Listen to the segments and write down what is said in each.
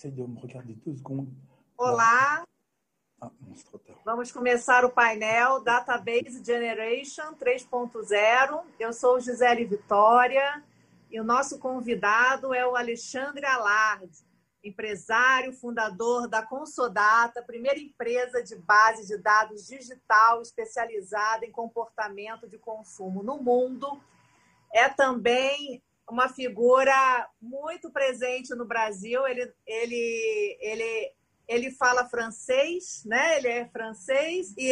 J'essaie de me regarder deux secondes. Olá! Ah, vamos começar o painel Database Generation 3.0. Eu sou Gisele Vitória e o nosso convidado é o Alexandre Allard, empresário, fundador da Consodata, primeira empresa de base de dados digital especializada em comportamento de consumo no mundo. É também uma figura muito presente no Brasil. Ele fala francês, né? Ele é francês e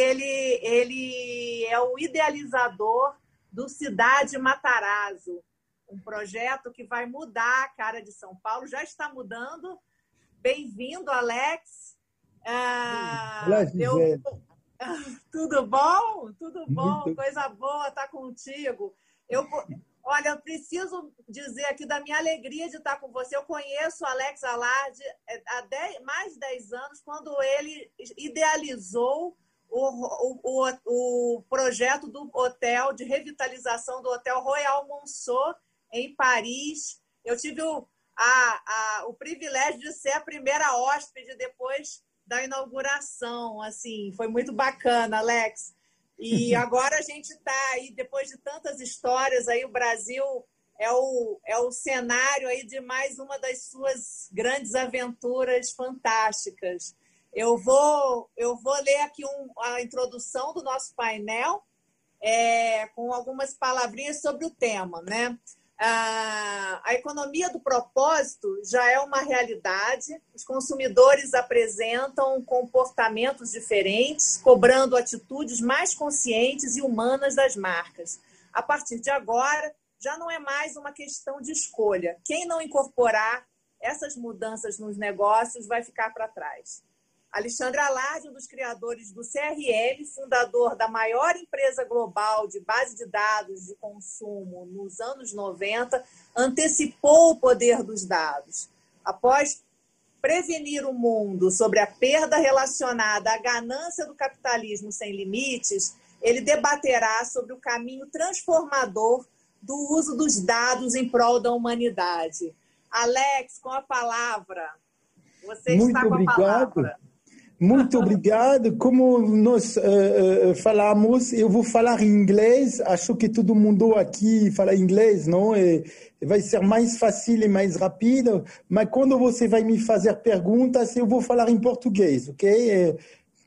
ele é o idealizador do Cidade Matarazzo, um projeto que vai mudar a cara de São Paulo, já está mudando. Bem-vindo, Alex. Olá, Gisele. Tudo bom? Tudo bom, muito... coisa boa estar contigo. Olha, eu preciso dizer aqui da minha alegria de estar com você. Eu conheço o Alex Allard há mais de 10 anos, quando ele idealizou o projeto do hotel, de revitalização do Hotel Royal Monceau, em Paris. Eu tive o privilégio de ser a primeira hóspede depois da inauguração. Assim, foi muito bacana, Alex. E agora a gente está aí, depois de tantas histórias, aí o Brasil é o cenário aí de mais uma das suas grandes aventuras fantásticas. Eu vou ler aqui a introdução do nosso painel com algumas palavrinhas sobre o tema, né? A economia do propósito já é uma realidade. Os consumidores apresentam comportamentos diferentes, cobrando atitudes mais conscientes e humanas das marcas. A partir de agora, já não é mais uma questão de escolha. Quem não incorporar essas mudanças nos negócios vai ficar para trás. Alexandre Allard, um dos criadores do CRM, fundador da maior empresa global de base de dados de consumo nos anos 90, antecipou o poder dos dados. Após prevenir o mundo sobre a perda relacionada à ganância do capitalismo sem limites, ele debaterá sobre o caminho transformador do uso dos dados em prol da humanidade. Alex, com a palavra. Você está com a palavra. Muito obrigado. Como nós falamos, eu vou falar em inglês. Acho que todo mundo aqui fala inglês, não? E vai ser mais fácil e mais rápido. Mas quando você vai me fazer perguntas, eu vou falar em português, ok?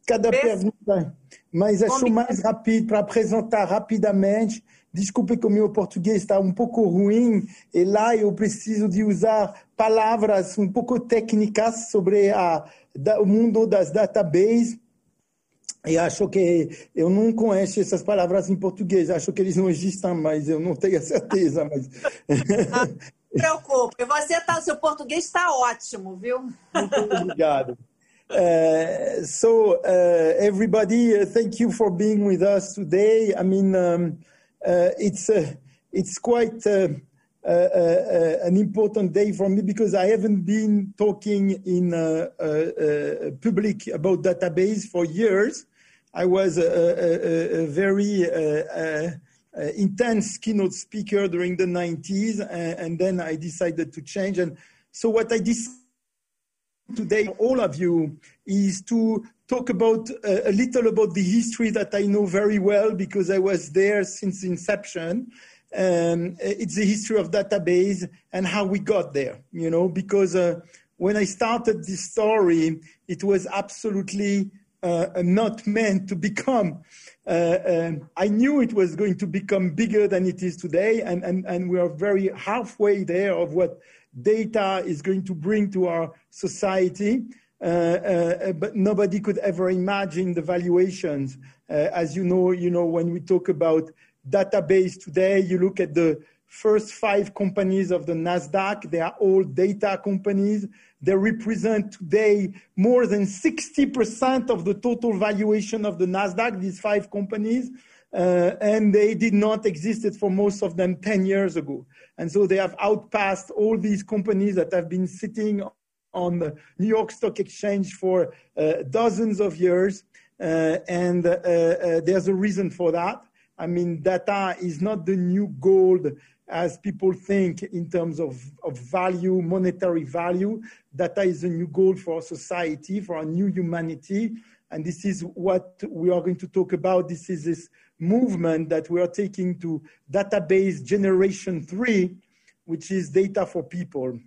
Cada pergunta. Mas acho mais rápido para apresentar rapidamente. Desculpe que o meu português está um pouco ruim e lá eu preciso de usar palavras um pouco técnicas sobre o mundo das databases. E acho que eu não conheço essas palavras em português. Acho que eles não existem, mas eu não tenho certeza. Mas... Não se preocupe. Seu português está ótimo, viu? Muito obrigado. Everybody, thank you for being with us today. I mean... it's quite an important day for me because I haven't been talking in public about database for years. I was a very intense keynote speaker during the 90s, and then I decided to change. And so what I decided today, all of you, is to talk about a little about the history that I know very well because I was there since inception. It's the history of database and how we got there, you know, because when I started this story, it was absolutely not meant to become. I knew it was going to become bigger than it is today, and we are very halfway there of what data is going to bring to our society. But nobody could ever imagine the valuations. As you know, when we talk about database today, you look at the first 5 companies of the NASDAQ, they are all data companies. They represent today more than 60% of the total valuation of the NASDAQ, these 5 companies. And they did not exist for most of them 10 years ago. And so they have outpassed all these companies that have been sitting on the New York Stock Exchange for dozens of years. There's a reason for that. I mean, data is not the new gold as people think in terms of value, monetary value. Data is a new goal for society, for a new humanity. And this is what we are going to talk about. This is this movement that we are taking to database generation 3, which is data for people.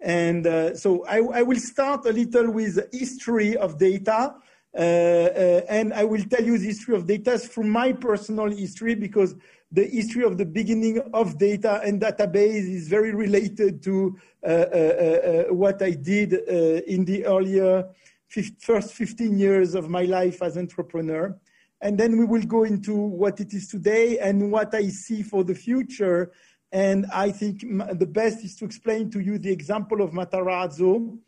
And so I will start a little with history of data. And I will tell you the history of data through my personal history, because the history of the beginning of data and database is very related to what I did in the earlier first 15 years of my life as entrepreneur. And then we will go into what it is today and what I see for the future. And I think the best is to explain to you the example of Matarazzo,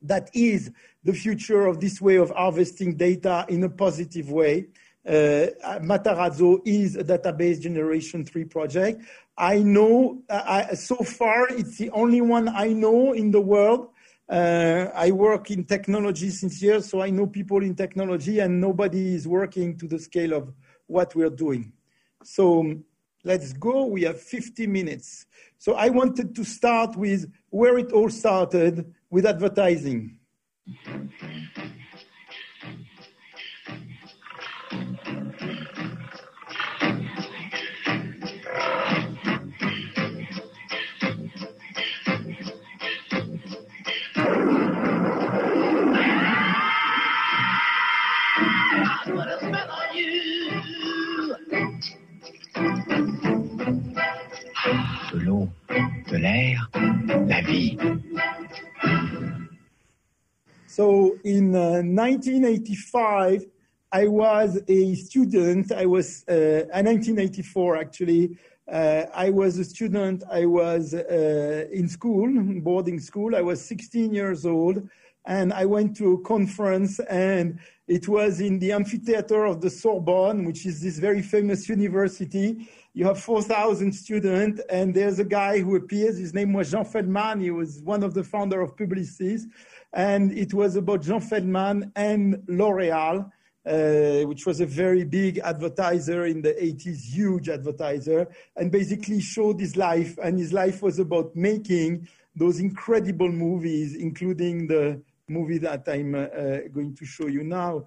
that is the future of this way of harvesting data in a positive way. Matarazzo is a database generation 3 project. I know, so far, it's the only one I know in the world. I work in technology since years, so I know people in technology, and nobody is working to the scale of what we're doing. So let's go. We have 50 minutes. So I wanted to start with where it all started, with advertising. De l'eau, de l'air, la vie. So in 1985, I was a student. I was, 1984 actually. I was a student. I was in school, boarding school. I was 16 years old, and I went to a conference, and it was in the amphitheater of the Sorbonne, which is this very famous university. You have 4,000 students, and there's a guy who appears. His name was Jean Feldman. He was one of the founder of Publicis, and it was about Jean Feldman and L'Oreal, which was a very big advertiser in the 80s, huge advertiser, and basically showed his life. And his life was about making those incredible movies, including the movie that I'm going to show you now,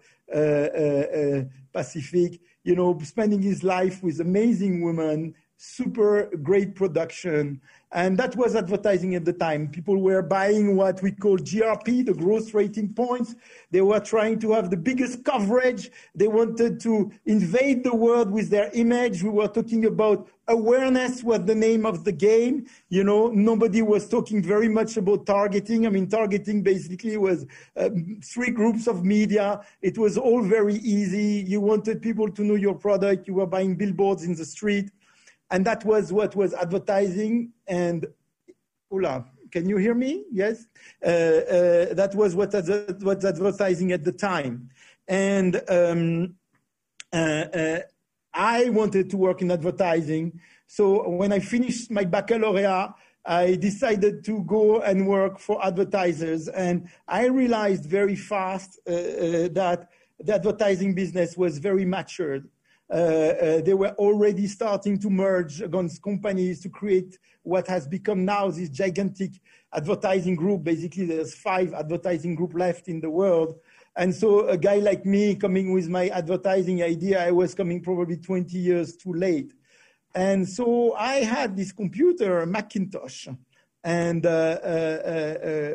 Pacific, you know, spending his life with amazing women, super great production. And that was advertising at the time. People were buying what we call GRP, the gross rating points. They were trying to have the biggest coverage. They wanted to invade the world with their image. We were talking about awareness was the name of the game. You know, nobody was talking very much about targeting. I mean, targeting basically was 3 groups of media. It was all very easy. You wanted people to know your product. You were buying billboards in the street. And that was what was advertising. And Ola, can you hear me? Yes. That was what advertising at the time. And I wanted to work in advertising. So when I finished my baccalaureate, I decided to go and work for advertisers. And I realized very fast that the advertising business was very matured. They were already starting to merge against companies to create what has become now this gigantic advertising group. Basically, there's 5 advertising groups left in the world. And so a guy like me coming with my advertising idea, I was coming probably 20 years too late. And so I had this computer, Macintosh. And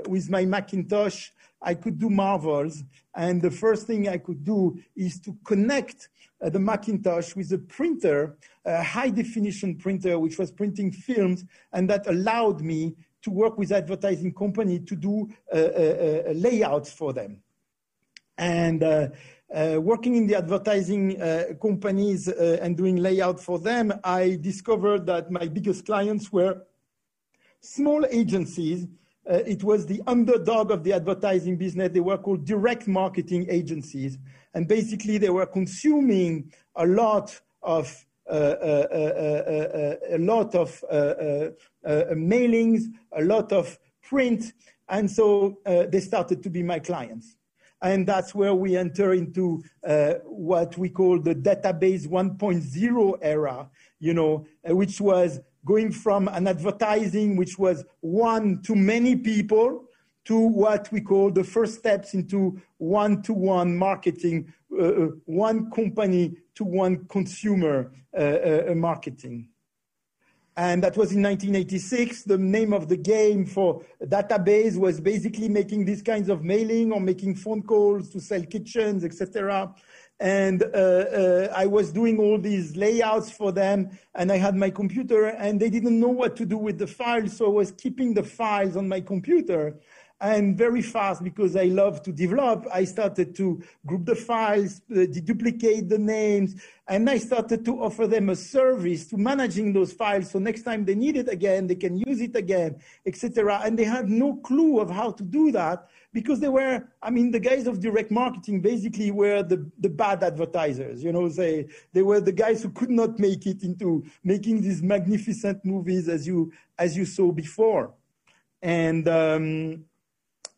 with my Macintosh, I could do marvels. And the first thing I could do is to connect the Macintosh with a printer, a high-definition printer, which was printing films, and that allowed me to work with advertising company to do layouts for them. And working in the advertising companies and doing layout for them, I discovered that my biggest clients were small agencies. It was the underdog of the advertising business. They were called direct marketing agencies. And basically, they were consuming a lot of mailings, a lot of print. And so they started to be my clients. And that's where we enter into what we call the database 1.0 era, you know, which was going from an advertising which was one to many people to what we call the first steps into one-to-one marketing, one company to one consumer marketing. And that was in 1986. The name of the game for database was basically making these kinds of mailing or making phone calls to sell kitchens, etc. And I was doing all these layouts for them, and I had my computer, and they didn't know what to do with the files, so I was keeping the files on my computer. And very fast, because I love to develop, I started to group the files, deduplicate the names, and I started to offer them a service to managing those files, so next time they need it again, they can use it again, etc. And they had no clue of how to do that, because they were, I mean, the guys of direct marketing basically were the bad advertisers, you know, they were the guys who could not make it into making these magnificent movies as you saw before. And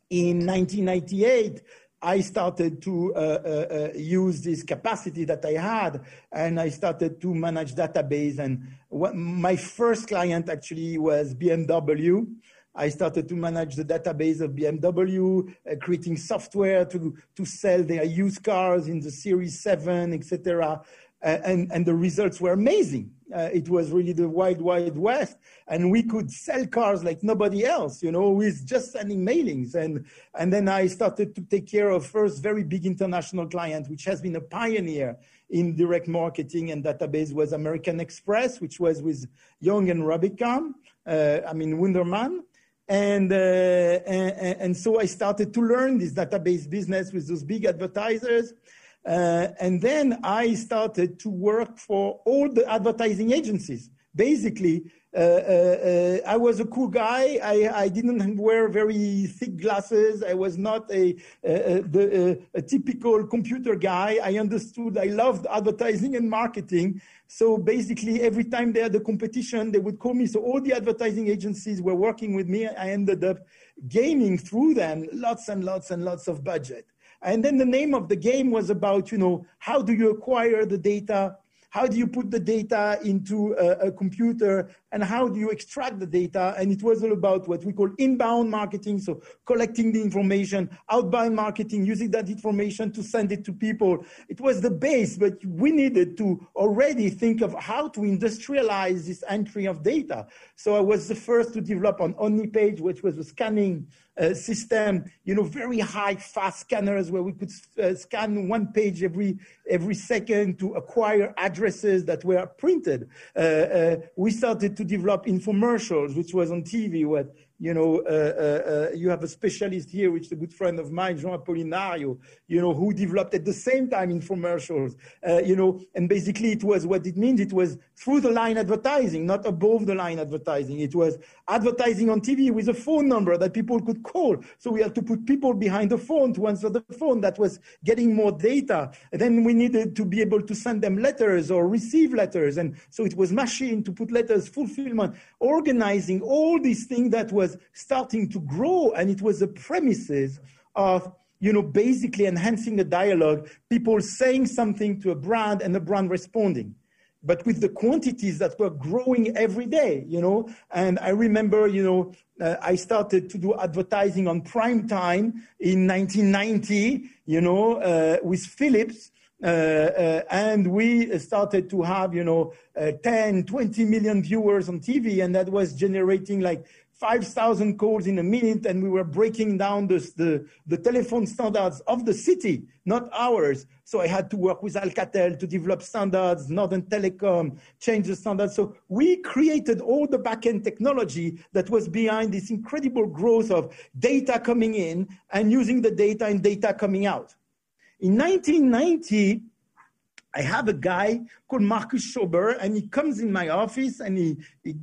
in 1998, I started to use this capacity that I had, and I started to manage database. And my first client actually was BMW. I started to manage the database of BMW, creating software to sell their used cars in the Series 7, etc. And the results were amazing. It was really the wide, wide west. And we could sell cars like nobody else, you know, with just sending mailings. And then I started to take care of first very big international client, which has been a pioneer in direct marketing and database, was American Express, which was with Young and Rubicon, Wunderman. And so I started to learn this database business with those big advertisers. And then I started to work for all the advertising agencies. Basically, I was a cool guy. I didn't wear very thick glasses. I was not a typical computer guy. I understood, I loved advertising and marketing. So basically, every time they had a competition, they would call me. So all the advertising agencies were working with me. I ended up gaining through them lots and lots and lots of budget. And then the name of the game was about, you know, how do you acquire the data? How do you put the data into a computer, and how do you extract the data? And it was all about what we call inbound marketing, so collecting the information, outbound marketing, using that information to send it to people. It was the base, but we needed to already think of how to industrialize this entry of data. So I was the first to develop an OmniPage, which was a scanning system, you know, very high, fast scanners where we could scan one page every second to acquire addresses that were printed. We started to develop infomercials, which was on TV. What, you know, you have a specialist here, which is a good friend of mine, Jean Apollinario, you know, who developed at the same time infomercials, you know, and basically it was what it means. It was through the line advertising, not above the line advertising. It was advertising on TV with a phone number that people could call. So we had to put people behind the phone to answer the phone. That was getting more data. And then we needed to be able to send them letters or receive letters. And so it was machine to put letters, fulfillment, organizing all these things that was starting to grow, and it was the premises of, you know, basically enhancing the dialogue, people saying something to a brand and the brand responding, but with the quantities that were growing every day, you know. And I remember, you know, I started to do advertising on prime time in 1990, you know, with Philips. And we started to have, you know, 10, 20 million viewers on TV, and that was generating like 5,000 calls in a minute, and we were breaking down the telephone standards of the city, not ours. So I had to work with Alcatel to develop standards, Northern Telecom, change the standards. So we created all the back-end technology that was behind this incredible growth of data coming in and using the data and data coming out. In 1990, I have a guy called Marcus Schober, and he comes in my office and he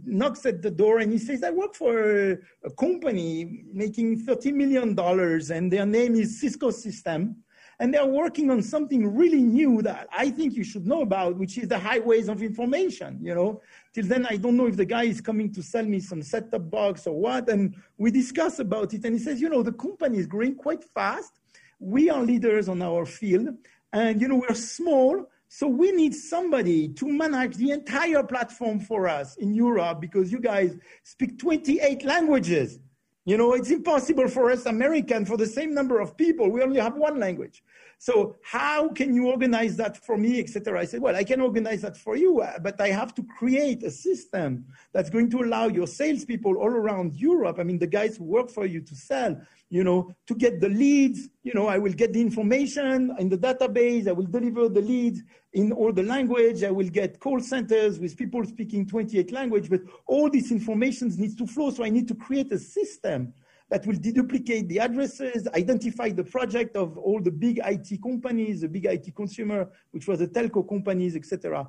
knocks at the door and he says, I work for a company making $30 million and their name is Cisco System. And they're working on something really new that I think you should know about, which is the highways of information, you know. Till then, I don't know if the guy is coming to sell me some set-top box or what. And we discuss about it. And he says, you know, the company is growing quite fast. We are leaders on our field. And, you know, we're small. So we need somebody to manage the entire platform for us in Europe, because you guys speak 28 languages. You know, it's impossible for us Americans, for the same number of people, we only have one language. So how can you organize that for me, etc.? I said, well, I can organize that for you, but I have to create a system that's going to allow your salespeople all around Europe, I mean, the guys who work for you to sell, you know, to get the leads, you know, I will get the information in the database, I will deliver the leads in all the language, I will get call centers with people speaking 28 languages, but all this information needs to flow, so I need to create a system that will deduplicate the addresses, identify the project of all the big IT companies, the big IT consumer, which was the telco companies, etc.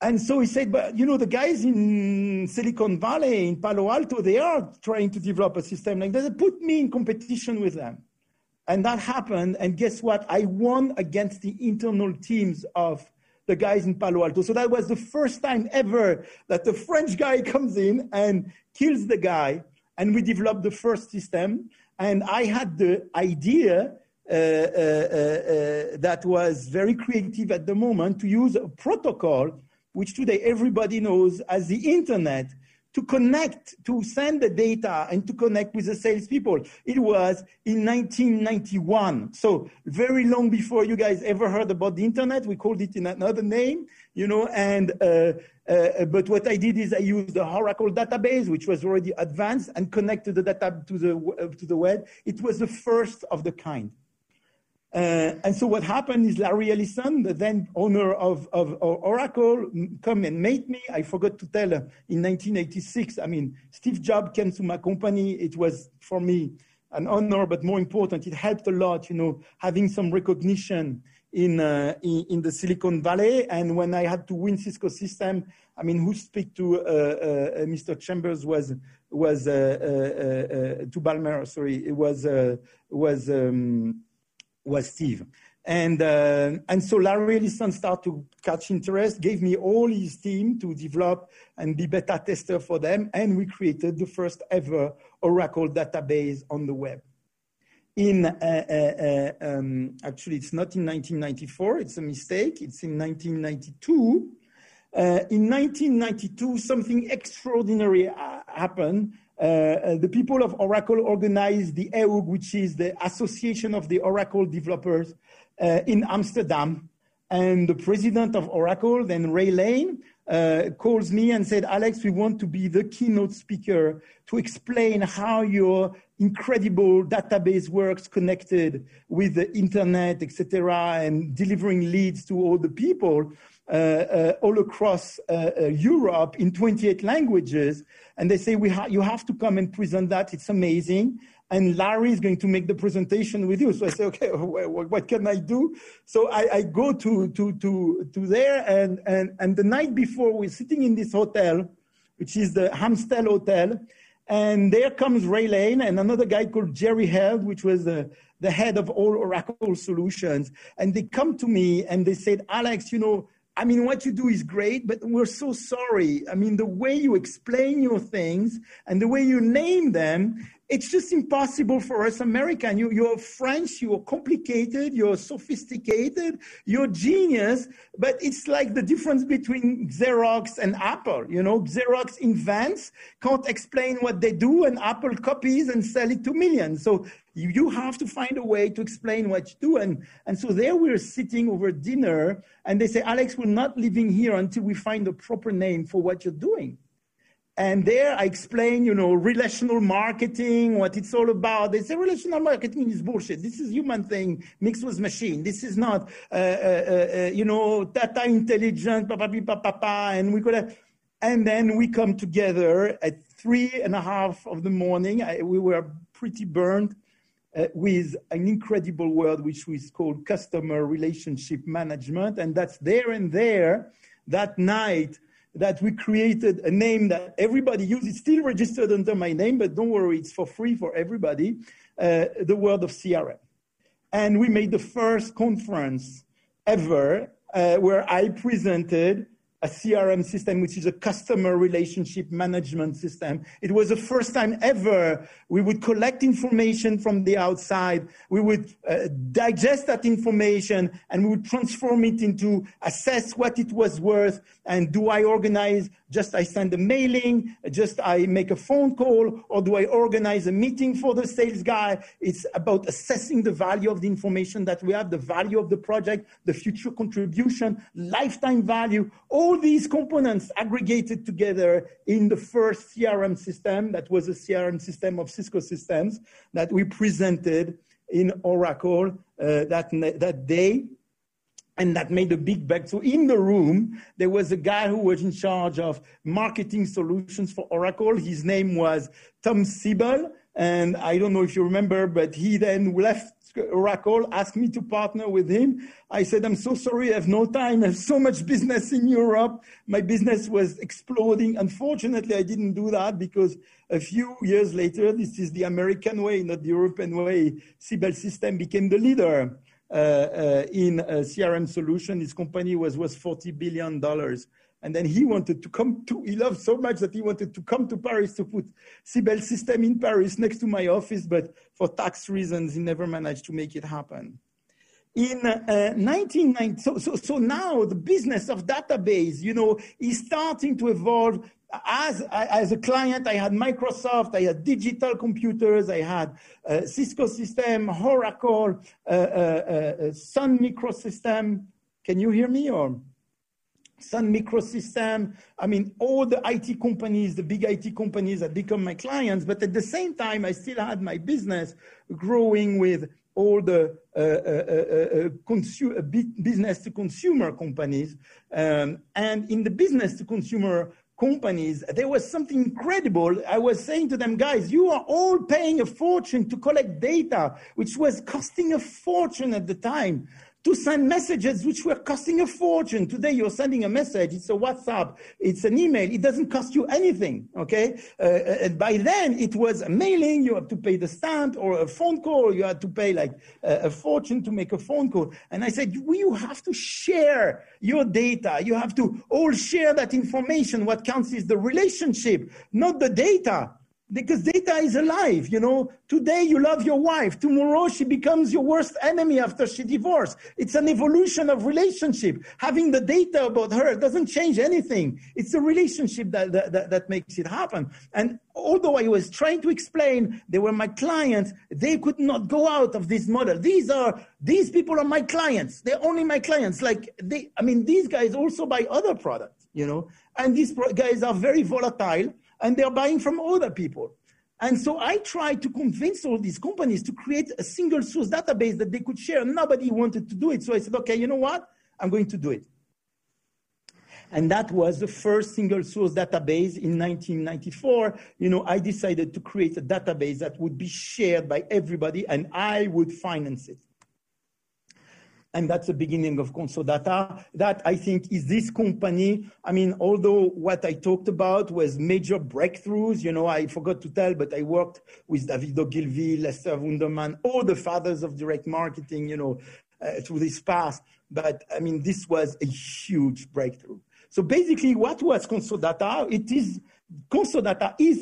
And so he said, but you know, the guys in Silicon Valley, in Palo Alto, they are trying to develop a system like that. Put me in competition with them. And that happened. And guess what? I won against the internal teams of the guys in Palo Alto. So that was the first time ever that the French guy comes in and kills the guy. And we developed the first system. And I had the idea that was very creative at the moment to use a protocol, which today everybody knows as the internet, to connect, to send the data and to connect with the salespeople. It was in 1991. So very long before you guys ever heard about the internet, we called it in another name, you know, and but what I did is I used the Oracle database, which was already advanced, and connected the data to the web. It was the first of the kind. And so what happened is Larry Ellison, the then owner of Oracle, come and meet me. I forgot to tell him in 1986, I mean, Steve Jobs came to my company. It was for me an honor, but more important, it helped a lot, you know, having some recognition in the Silicon Valley. And when I had to win Cisco System, I mean, who speak to Mr. Chambers to Balmer, sorry, it was Steve. And so Larry Ellison started to catch interest, gave me all his team to develop and be beta tester for them. And we created the first ever Oracle database on the web. Actually, it's not in 1994, it's a mistake. It's in 1992. In 1992, something extraordinary happened. The people of Oracle organized the AOG, which is the Association of the Oracle Developers in Amsterdam. And the president of Oracle, then Ray Lane, calls me and said, Alex, we want to be the keynote speaker to explain how your incredible database works connected with the internet, etc., and delivering leads to all the people. All across Europe in 28 languages. And they say, you have to come and present that. It's amazing. And Larry is going to make the presentation with you. So I say, okay, what can I do? So I go to there. And the night before, we're sitting in this hotel, which is the Hamstel Hotel. And there comes Ray Lane and another guy called Jerry Held, which was the head of all Oracle solutions. And they come to me and they said, Alex, you know, I mean, what you do is great, but we're so sorry. I mean, the way you explain your things and the way you name them, it's just impossible for us Americans. You're French, you're complicated, you're sophisticated, you're genius, but it's like the difference between Xerox and Apple. You know, Xerox invents, can't explain what they do, and Apple copies and sell it to millions. So you have to find a way to explain what you do. And so there we're sitting over dinner, and they say, Alex, we're not leaving here until we find the proper name for what you're doing. And there I explain, you know, relational marketing, what it's all about. They say relational marketing is bullshit. This is human thing mixed with machine. This is not, you know, data intelligence, and we could have. And then we come together at 3:30 of the morning. We were pretty burned with an incredible word, which was called customer relationship management. And that's there and there that night that we created a name that everybody uses. It's still registered under my name, but don't worry, it's for free for everybody, the world of CRM. And we made the first conference ever where I presented a CRM system, which is a customer relationship management system. It was the first time ever we would collect information from the outside, we would digest that information, and we would transform it into assess what it was worth, and do I organize, just I send a mailing, just I make a phone call, or do I organize a meeting for the sales guy? It's about assessing the value of the information that we have, the value of the project, the future contribution, lifetime value, all these components aggregated together in the first CRM system, that was a CRM system of Cisco Systems that we presented in Oracle that day, and that made a big bang. So in the room, there was a guy who was in charge of marketing solutions for Oracle. His name was Tom Siebel, and I don't know if you remember, but he then left Oracle, asked me to partner with him. I said, I'm so sorry, I have no time. I have so much business in Europe. My business was exploding. Unfortunately, I didn't do that because a few years later, this is the American way, not the European way, Siebel System became the leader in a CRM solution. His company was worth $40 billion. And then he wanted to he loved so much that he wanted to come to Paris to put Siebel System in Paris next to my office, but for tax reasons, he never managed to make it happen. In 1990, so now the business of database, you know, is starting to evolve. As a client, I had Microsoft, I had Digital Computers, I had Cisco System, Oracle, Sun Microsystem. Can you hear me or? Sun Microsystem, I mean, all the IT companies, the big IT companies had become my clients, but at the same time, I still had my business growing with all the business-to-consumer companies. And in the business-to-consumer companies, there was something incredible. I was saying to them, guys, you are all paying a fortune to collect data, which was costing a fortune at the time, to send messages which were costing a fortune. Today, you're sending a message, it's a WhatsApp, it's an email, it doesn't cost you anything, okay? And by then, it was a mailing, you have to pay the stamp, or a phone call, you had to pay like a fortune to make a phone call. And I said, you have to share your data, you have to all share that information. What counts is the relationship, not the data. Because data is alive, you know. Today you love your wife. Tomorrow she becomes your worst enemy after she divorced. It's an evolution of relationship. Having the data about her doesn't change anything. It's a relationship that makes it happen. And although I was trying to explain, they were my clients, they could not go out of this model. These people are my clients. They're only my clients. These guys also buy other products, you know. And these guys are very volatile. And they're buying from other people. And so I tried to convince all these companies to create a single source database that they could share. Nobody wanted to do it. So I said, okay, you know what? I'm going to do it. And that was the first single source database in 1994. You know, I decided to create a database that would be shared by everybody and I would finance it. And that's the beginning of Consodata. That, I think, is this company. I mean, although what I talked about was major breakthroughs, you know, I forgot to tell, but I worked with Davido Gilvi, Lester Wunderman, all the fathers of direct marketing, you know, through this path. But, I mean, this was a huge breakthrough. So basically, what was Consodata? Consodata is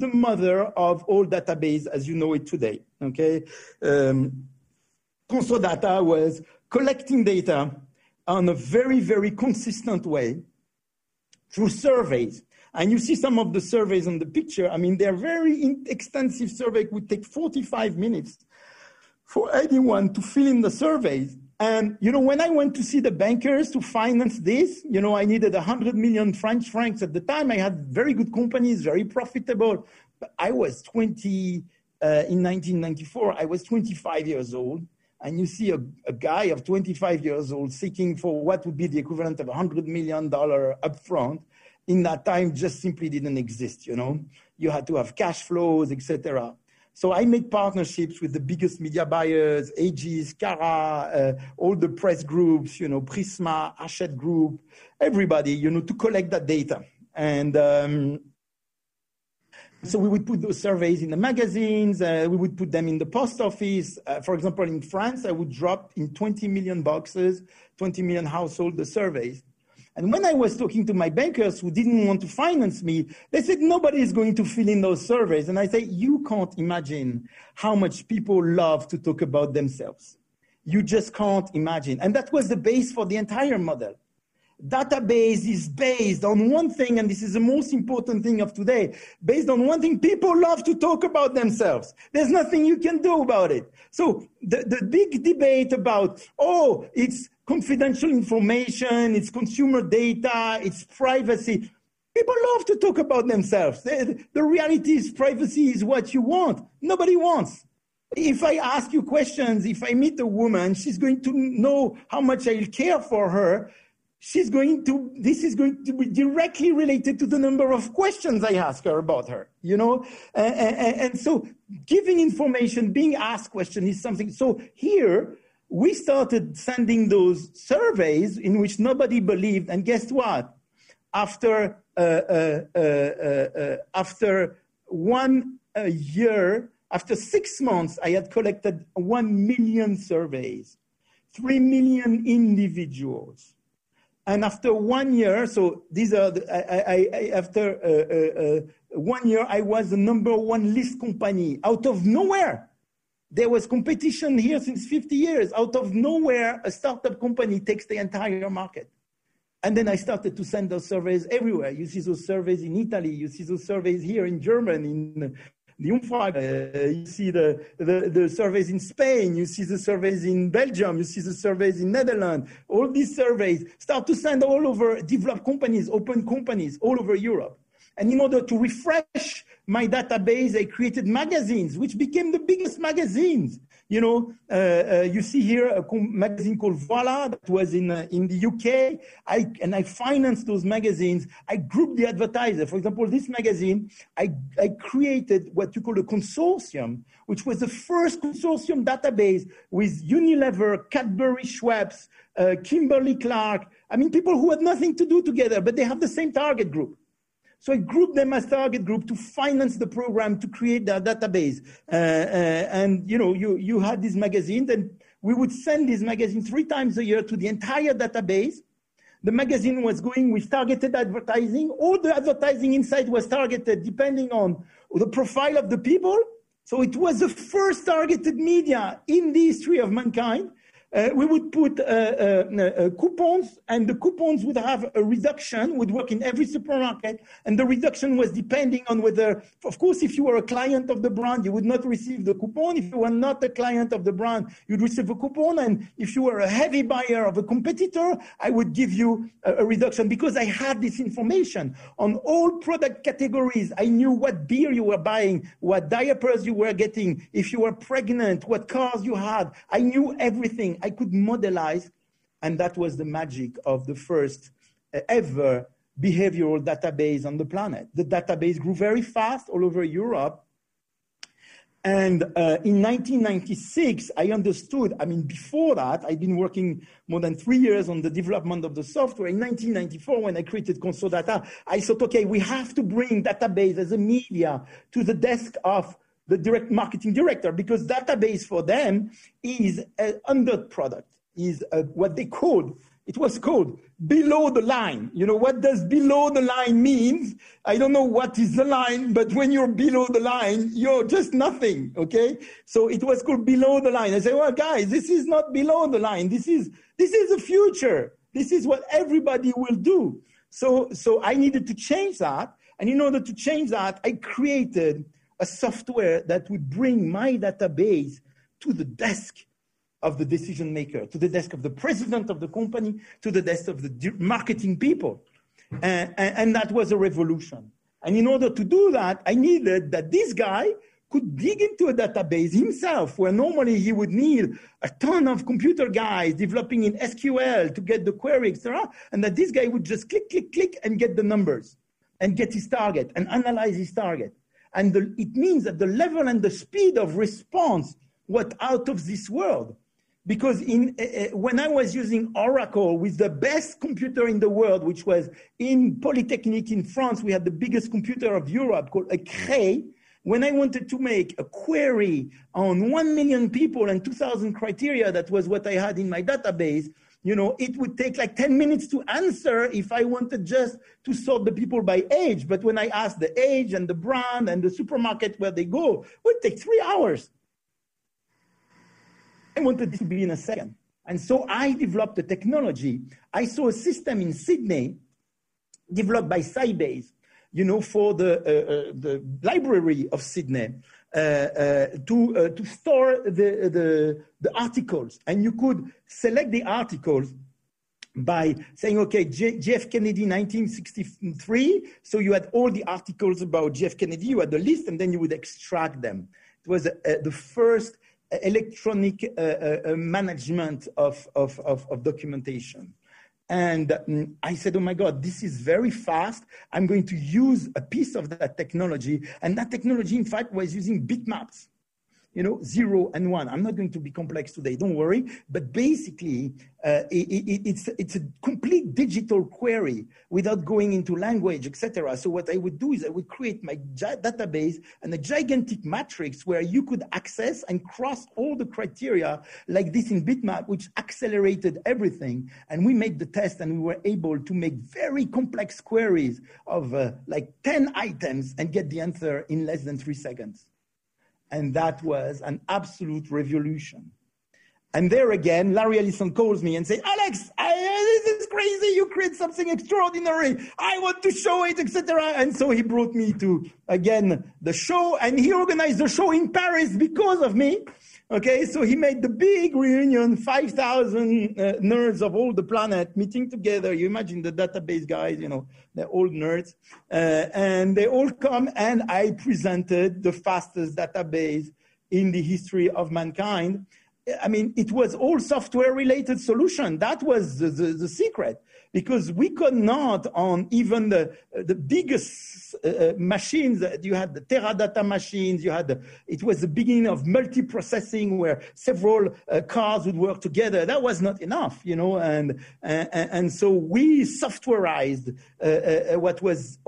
the mother of all database as you know it today, okay? Consodata was collecting data on a very, very consistent way through surveys. And you see some of the surveys on the picture. I mean, they're very extensive survey. It would take 45 minutes for anyone to fill in the surveys. And, you know, when I went to see the bankers to finance this, you know, I needed 100 million French francs at the time. I had very good companies, very profitable. But I was in 1994, I was 25 years old. And you see a guy of 25 years old seeking for what would be the equivalent of $100 million upfront. In that time, just simply didn't exist, you know. You had to have cash flows, etc. So I made partnerships with the biggest media buyers, Aegis, Cara, all the press groups, you know, Prisma, Hachette Group, everybody, you know, to collect that data. And so we would put those surveys in the magazines, we would put them in the post office. For example, in France, I would drop in 20 million boxes, 20 million households, the surveys. And when I was talking to my bankers who didn't want to finance me, they said, nobody is going to fill in those surveys. And I say, you can't imagine how much people love to talk about themselves. You just can't imagine. And that was the base for the entire model. Database is based on one thing, and this is the most important thing of today, based on one thing, people love to talk about themselves. There's nothing you can do about it. So the big debate about, oh, it's confidential information, it's consumer data, it's privacy. People love to talk about themselves. The reality is privacy is what you want. Nobody wants. If I ask you questions, if I meet a woman, she's going to know how much I care for her. She's going to, this is going to be directly related to the number of questions I ask her about her, you know? And so giving information, being asked questions is something. So here we started sending those surveys in which nobody believed. And guess what? After 1 year, after 6 months, I had collected 1 million surveys, 3 million individuals. And after 1 year, so these are, after 1 year, I was the #1 list company out of nowhere. There was competition here since 50 years. Out of nowhere, a startup company takes the entire market. And then I started to send those surveys everywhere. You see those surveys in Italy. You see those surveys here in Germany, in the Umfrage. You see the surveys in Spain, you see the surveys in Belgium, you see the surveys in Netherlands. All these surveys start to send all over developed companies, open companies all over Europe. And in order to refresh my database, I created magazines, which became the biggest magazines. You know, you see here a magazine called Voila that was in the UK. I financed those magazines. I grouped the advertiser. For example, this magazine, I created what you call a consortium, which was the first consortium database with Unilever, Cadbury Schweppes, Kimberly-Clark. I mean, people who had nothing to do together, but they have the same target group. So I grouped them as target group to finance the program, to create their database. And, you know, you had these magazines, and we would send this magazine 3 times a year to the entire database. The magazine was going with targeted advertising. All the advertising inside was targeted depending on the profile of the people. So it was the first targeted media in the history of mankind. We would put coupons, and the coupons would have a reduction, would work in every supermarket, and the reduction was depending on whether, of course, if you were a client of the brand, you would not receive the coupon. If you were not a client of the brand, you'd receive a coupon, and if you were a heavy buyer of a competitor, I would give you a reduction, because I had this information on all product categories. I knew what beer you were buying, what diapers you were getting, if you were pregnant, what cars you had. I knew everything. I could modelize, and that was the magic of the first ever behavioral database on the planet. The database grew very fast all over Europe. And in 1996, I understood, I mean, before that, I'd been working more than 3 years on the development of the software. In 1994, when I created Consodata, I thought, okay, we have to bring database as a media to the desk of the direct marketing director, because database for them is an under product, is what they called, it was called below the line. You know, what does below the line mean? I don't know what is the line, but when you're below the line, you're just nothing, okay? So it was called below the line. I say, well, guys, this is not below the line. This is the future. This is what everybody will do. So I needed to change that. And in order to change that, I created a software that would bring my database to the desk of the decision maker, to the desk of the president of the company, to the desk of the marketing people. And that was a revolution. And in order to do that, I needed that this guy could dig into a database himself, where normally he would need a ton of computer guys developing in SQL to get the query, etc. And that this guy would just click, click, click, and get the numbers, and get his target, and analyze his target. And it means that the level and the speed of response was out of this world. Because when I was using Oracle with the best computer in the world, which was in Polytechnique in France, we had the biggest computer of Europe called a Cray. When I wanted to make a query on 1 million people and 2,000 criteria, that was what I had in my database, You know, it would take like 10 minutes to answer if I wanted just to sort the people by age. But when I ask the age and the brand and the supermarket where they go, it would take 3 hours. I wanted it to be in a second. And so I developed the technology. I saw a system in Sydney developed by Sybase, you know, for the library of Sydney to store the articles. And you could select the articles by saying, okay, JF Kennedy 1963. So you had all the articles about JF Kennedy, you had the list, and then you would extract them. It was the first electronic management of documentation. And I said, oh my God, this is very fast. I'm going to use a piece of that technology. And that technology, in fact, was using bitmaps, you know, 0 and 1. I'm not going to be complex today, don't worry. But basically, it's a complete digital query without going into language, etc. So what I would do is I would create my database and a gigantic matrix where you could access and cross all the criteria like this in bitmap, which accelerated everything. And we made the test and we were able to make very complex queries of like 10 items and get the answer in less than 3 seconds. And that was an absolute revolution. And there again, Larry Ellison calls me and says, Alex, this is crazy. You create something extraordinary. I want to show it, etc. And so he brought me to, again, the show. And he organized the show in Paris because of me. Okay, so he made the big reunion, 5,000 nerds of all the planet meeting together. You imagine the database guys, you know, they're all nerds. And they all come and I presented the fastest database in the history of mankind. I mean, it was all software-related solution. That was the secret, because we could not on even the biggest machines. You had the Teradata machines. You had it was the beginning of multiprocessing, where several cars would work together. That was not enough, you know. And so we softwareized what was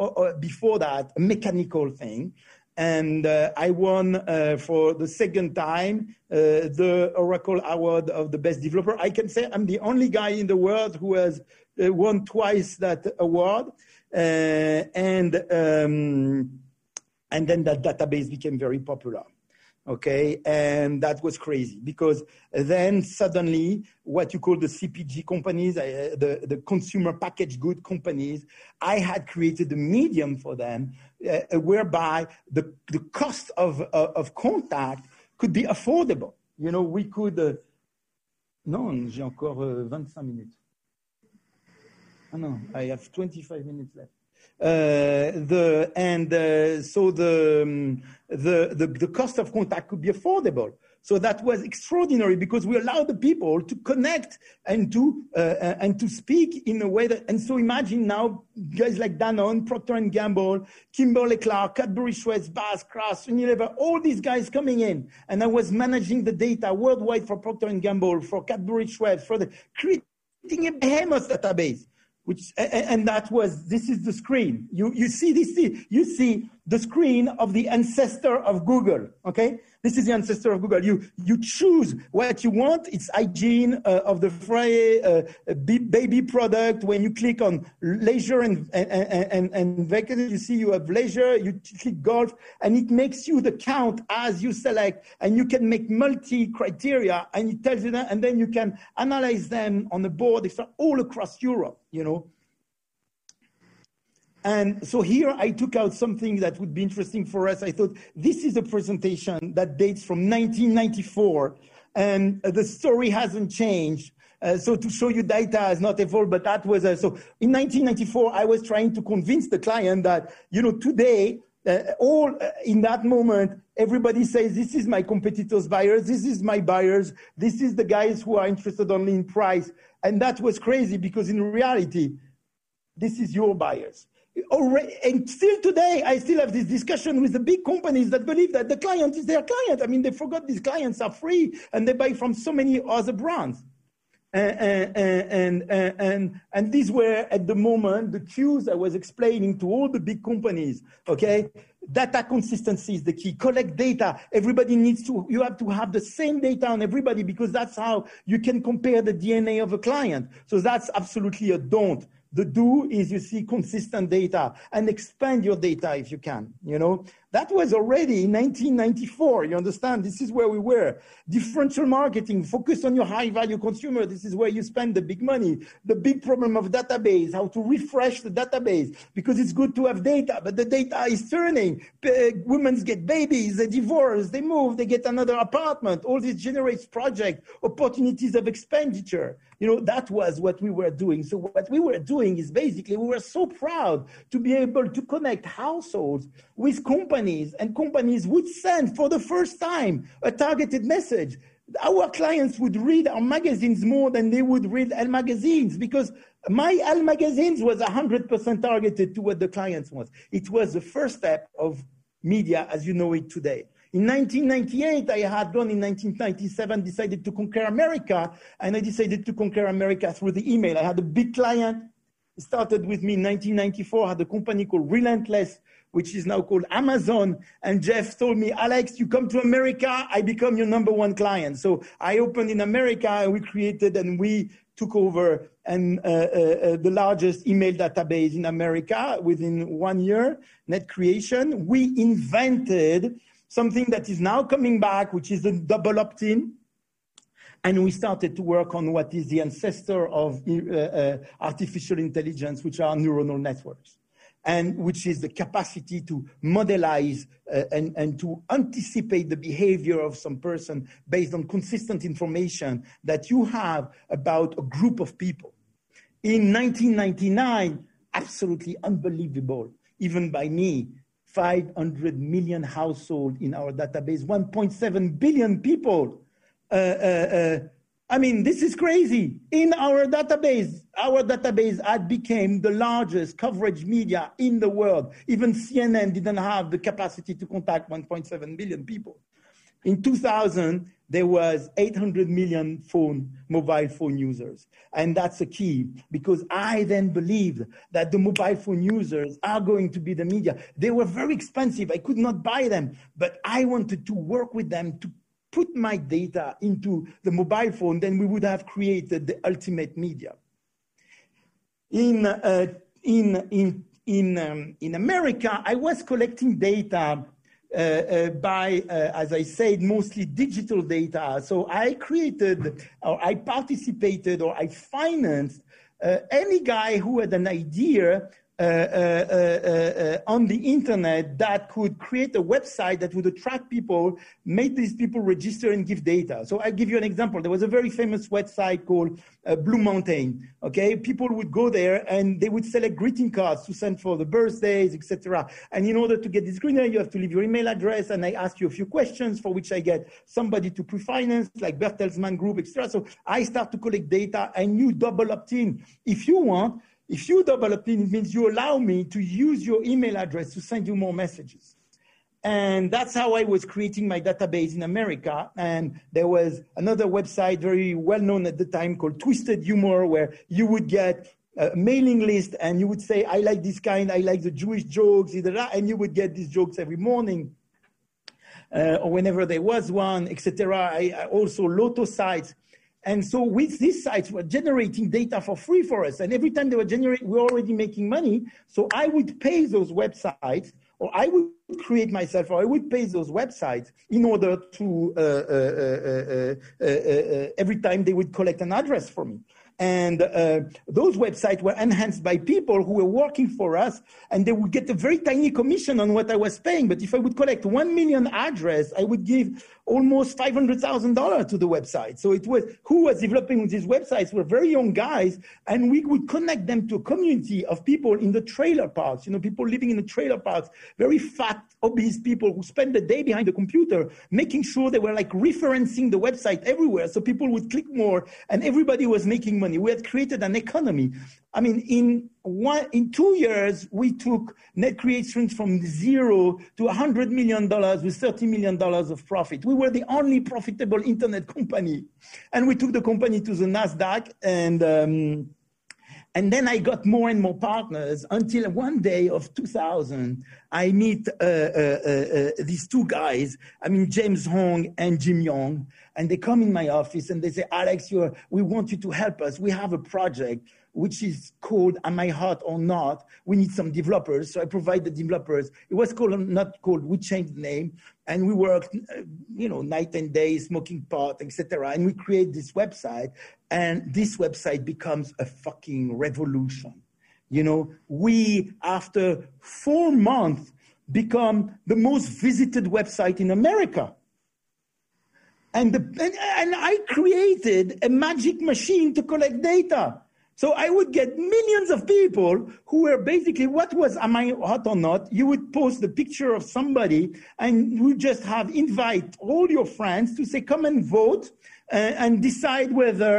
before that a mechanical thing. And I won for the second time the Oracle Award of the Best Developer. I can say I'm the only guy in the world who has won twice that award. And then that database became very popular. Okay, and that was crazy because then suddenly what you call the CPG companies, the consumer packaged good companies, I had created a medium for them whereby the cost of contact could be affordable. You know, we could... Non, j'ai encore 25 minutes. Oh, no, I have 25 minutes left. So the cost of contact could be affordable. So that was extraordinary because we allowed the people to connect and to speak in a way that. And so imagine now guys like Danone, Procter and Gamble, Kimberly-Clark, Cadbury Schweppes, Bass, Kraft, Unilever, all these guys coming in, and I was managing the data worldwide for Procter and Gamble, for Cadbury Schweppes, for the creating a behemoth database. This is the screen. You see the screen of the ancestor of Google. Okay, this is the ancestor of Google. You choose what you want. It's hygiene of the Frye baby product. When you click on leisure and vacation, you see you have leisure. You click golf, and it makes you the count as you select, and you can make multi criteria, and it tells you that, and then you can analyze them on the board. It's all across Europe. You know. And so here I took out something that would be interesting for us. I thought this is a presentation that dates from 1994 and the story hasn't changed. So to show you data has not evolved, but that was, so in 1994, I was trying to convince the client that, you know, today, in that moment, everybody says, this is my competitors' buyers, this is my buyers, this is the guys who are interested only in price. And that was crazy because in reality, this is your buyers. Already, and still today, I still have this discussion with the big companies that believe that the client is their client. I mean, they forgot these clients are free and they buy from so many other brands. And these were, at the moment, the cues I was explaining to all the big companies, okay? Data consistency is the key. Collect data. Everybody needs to, you have to have the same data on everybody because that's how you can compare the DNA of a client. So that's absolutely a don't. The do is you see consistent data and expand your data if you can, you know. That was already in 1994, you understand? This is where we were. Differential marketing, focus on your high-value consumer. This is where you spend the big money. The big problem of database, how to refresh the database, because it's good to have data, but the data is turning. Women get babies, they divorce, they move, they get another apartment. All this generates project, opportunities of expenditure. You know, that was what we were doing. So what we were doing is basically we were so proud to be able to connect households with companies, and companies would send for the first time a targeted message. Our clients would read our magazines more than they would read L magazines, because my L magazines was 100% targeted to what the clients want. It was the first step of media as you know it today. In 1998, I had gone in 1997, decided to conquer America, and I decided to conquer America through the email. I had a big client, started with me in 1994, had a company called Relentless, which is now called Amazon. And Jeff told me, Alex, you come to America, I become your number one client. So I opened in America, we created and we took over and the largest email database in America within 1 year, net creation. We invented something that is now coming back, which is the double opt-in. And we started to work on what is the ancestor of artificial intelligence, which are neuronal networks. And which is the capacity to modelize and to anticipate the behavior of some person based on consistent information that you have about a group of people. In 1999, absolutely unbelievable, even by me, 500 million households in our database, 1.7 billion people. I mean, this is crazy. In our database had became the largest coverage media in the world. Even CNN didn't have the capacity to contact 1.7 billion people. In 2000, there was 800 million mobile phone users. And that's a key, because I then believed that the mobile phone users are going to be the media. They were very expensive. I could not buy them, but I wanted to work with them to put my data into the mobile phone, then we would have created the ultimate media. In America, I was collecting data by, as I said, mostly digital data. So I created, or I participated, or I financed any guy who had an idea on the internet that could create a website that would attract people, make these people register and give data. So I'll give you an example. There was a very famous website called Blue Mountain, okay? People would go there and they would select greeting cards to send for the birthdays, etc. And in order to get this greener, you have to leave your email address, and I ask you a few questions for which I get somebody to pre-finance, like Bertelsmann Group, etc. So I start to collect data, and you double opt-in. If you want, if you double opt-in, it means you allow me to use your email address to send you more messages. And that's how I was creating my database in America. And there was another website very well known at the time called Twisted Humor, where you would get a mailing list and you would say, I like this kind, I like the Jewish jokes, and you would get these jokes every morning or whenever there was one, etc. I also Lotto sites. And so with these sites were generating data for free for us. And every time they were generating, we were already making money. So I would pay those websites, or I would create myself, or I would pay those websites in order to, every time they would collect an address for me. And those websites were enhanced by people who were working for us, and they would get a very tiny commission on what I was paying. But if I would collect 1 million addresses, I would give almost $500,000 to the website. So it was who was developing these websites were very young guys, and we would connect them to a community of people in the trailer parks, you know, people living in the trailer parks, very fat, obese people who spend the day behind the computer, making sure they were like referencing the website everywhere. So people would click more, and everybody was making money. Germany, we had created an economy. I mean, in 2 years, we took net creations from zero to $100 million with $30 million of profit. We were the only profitable internet company. And we took the company to the NASDAQ, and then I got more and more partners until one day of 2000, I meet these two guys, I mean, James Hong and Jim Young, and they come in my office and they say, Alex, we want you to help us. We have a project which is called Am I Hot or Not? We need some developers. So I provide the developers. It was not called, we changed the name. And we worked, night and day, smoking pot, etc. And we create this website. And this website becomes a fucking revolution. We, after 4 months, become the most visited website in America. And I created a magic machine to collect data. So I would get millions of people who were basically, what was Am I Hot or Not? You would post the picture of somebody and you just invite all your friends to say, come and vote and decide whether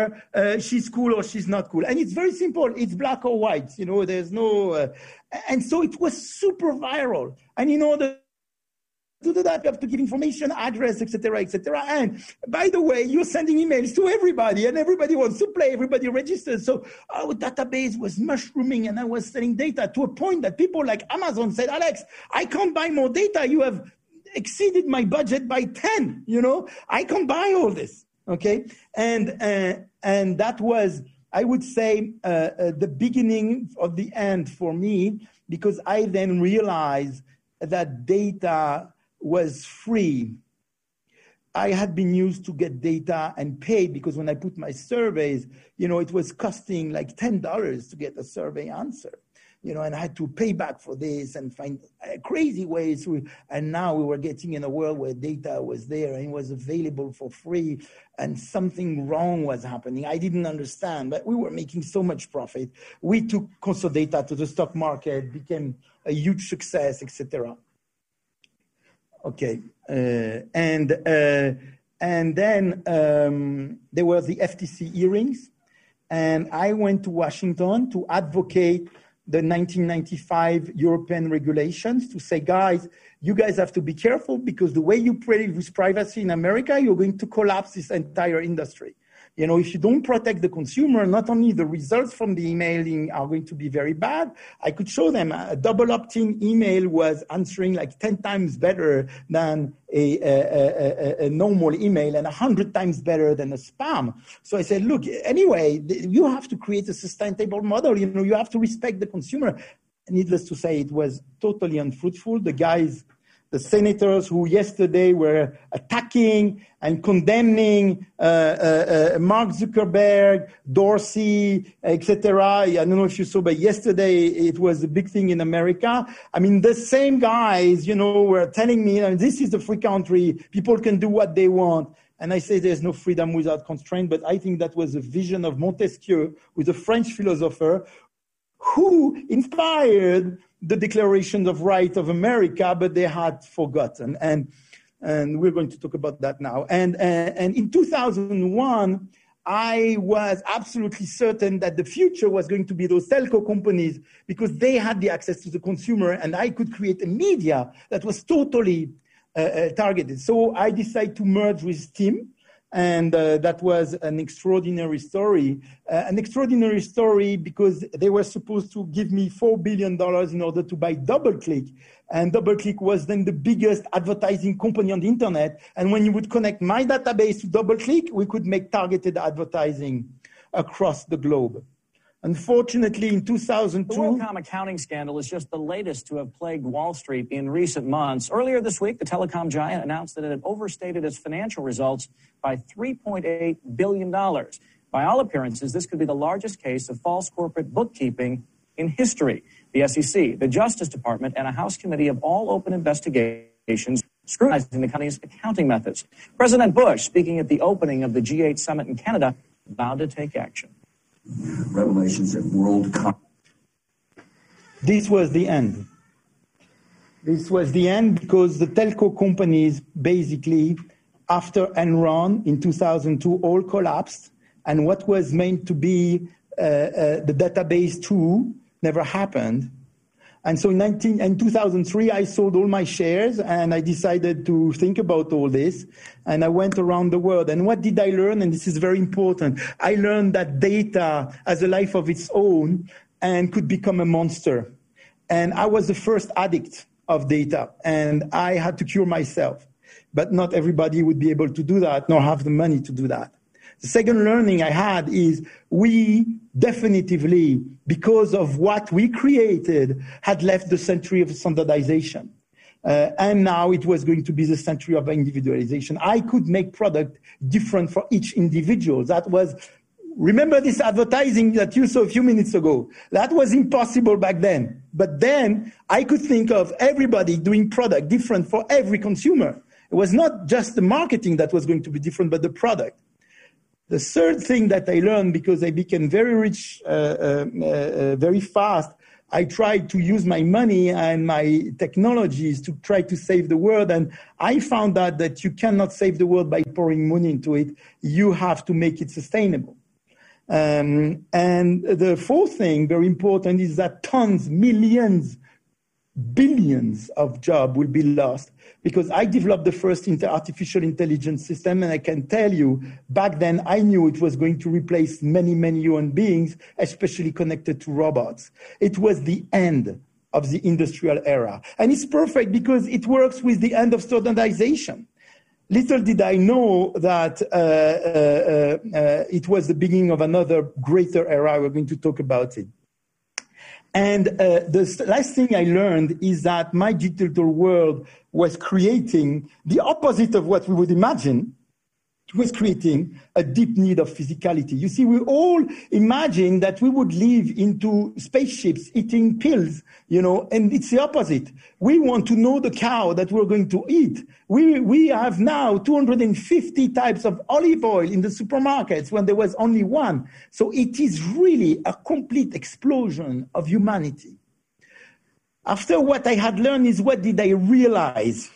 she's cool or she's not cool. And it's very simple. It's black or white. There's no... and so it was super viral. And in order to do that, you have to give information, address, etc., etc. And by the way, you're sending emails to everybody, and everybody wants to play, everybody registers. So our database was mushrooming, and I was selling data to a point that people like Amazon said, Alex, I can't buy more data. You have exceeded my budget by 10. I can't buy all this. Okay, and that was, I would say, the beginning of the end for me, because I then realized that data was free. I had been used to get data and pay, because when I put my surveys, it was costing like $10 to get a survey answer, and I had to pay back for this and find crazy ways. And now we were getting in a world where data was there and it was available for free, and something wrong was happening. I didn't understand, but we were making so much profit. We took Consodata to the stock market, became a huge success, etc. Okay, and then there were the FTC hearings, and I went to Washington to advocate the 1995 European regulations to say, guys, you guys have to be careful, because the way you play with privacy in America, you're going to collapse this entire industry. If you don't protect the consumer, not only the results from the emailing are going to be very bad. I could show them a double opt-in email was answering like 10 times better than a normal email, and 100 times better than a spam. So I said, look, anyway, you have to create a sustainable model. You have to respect the consumer. Needless to say, it was totally unfruitful. The senators who yesterday were attacking and condemning Mark Zuckerberg, Dorsey, etc. I don't know if you saw, but yesterday it was a big thing in America. I mean, the same guys, were telling me, this is a free country. People can do what they want. And I say there's no freedom without constraint, but I think that was a vision of Montesquieu, who's a French philosopher, who inspired the Declaration of Rights of America, but they had forgotten. And we're going to talk about that now. And in 2001, I was absolutely certain that the future was going to be those telco companies, because they had the access to the consumer, and I could create a media that was totally targeted. So I decided to merge with TIM. And that was an extraordinary story. An extraordinary story because they were supposed to give me $4 billion in order to buy DoubleClick. And DoubleClick was then the biggest advertising company on the internet. And when you would connect my database to DoubleClick, we could make targeted advertising across the globe. Unfortunately, in 2002... The WorldCom accounting scandal is just the latest to have plagued Wall Street in recent months. Earlier this week, the telecom giant announced that it had overstated its financial results by $3.8 billion. By all appearances, this could be the largest case of false corporate bookkeeping in history. The SEC, the Justice Department, and a House committee have all opened investigations scrutinizing the company's accounting methods. President Bush, speaking at the opening of the G8 summit in Canada, vowed to take action. Revelations at WorldCom. This was the end. This was the end because the telco companies basically, after Enron in 2002, all collapsed. and what was meant to be the database tool never happened. And so in 2003, I sold all my shares and I decided to think about all this. And I went around the world. And what did I learn? And this is very important. I learned that data has a life of its own and could become a monster. And I was the first addict of data. And I had to cure myself. But not everybody would be able to do that, nor have the money to do that. The second learning I had is we definitively, because of what we created, had left the century of standardization. And now it was going to be the century of individualization. I could make product different for each individual. That was, remember this advertising that you saw a few minutes ago? That was impossible back then. But then I could think of everybody doing product different for every consumer. It was not just the marketing that was going to be different, but the product. The third thing that I learned, because I became very rich very fast, I tried to use my money and my technologies to try to save the world. And I found out that you cannot save the world by pouring money into it. You have to make it sustainable. And the fourth thing, very important, is that tons, millions, billions of jobs will be lost, because I developed the first artificial intelligence system, and I can tell you, back then I knew it was going to replace many, many human beings, especially connected to robots. It was the end of the industrial era. And it's perfect because it works with the end of standardization. Little did I know that it was the beginning of another greater era. We're going to talk about it. And the last thing I learned is that my digital world was creating the opposite of what we would imagine. It was creating a deep need of physicality. You see, we all imagine that we would live into spaceships eating pills, you know, and it's the opposite. We want to know the cow that we're going to eat. We have now 250 types of olive oil in the supermarkets when there was only one. So it is really a complete explosion of humanity. After what I had learned is what did I realize?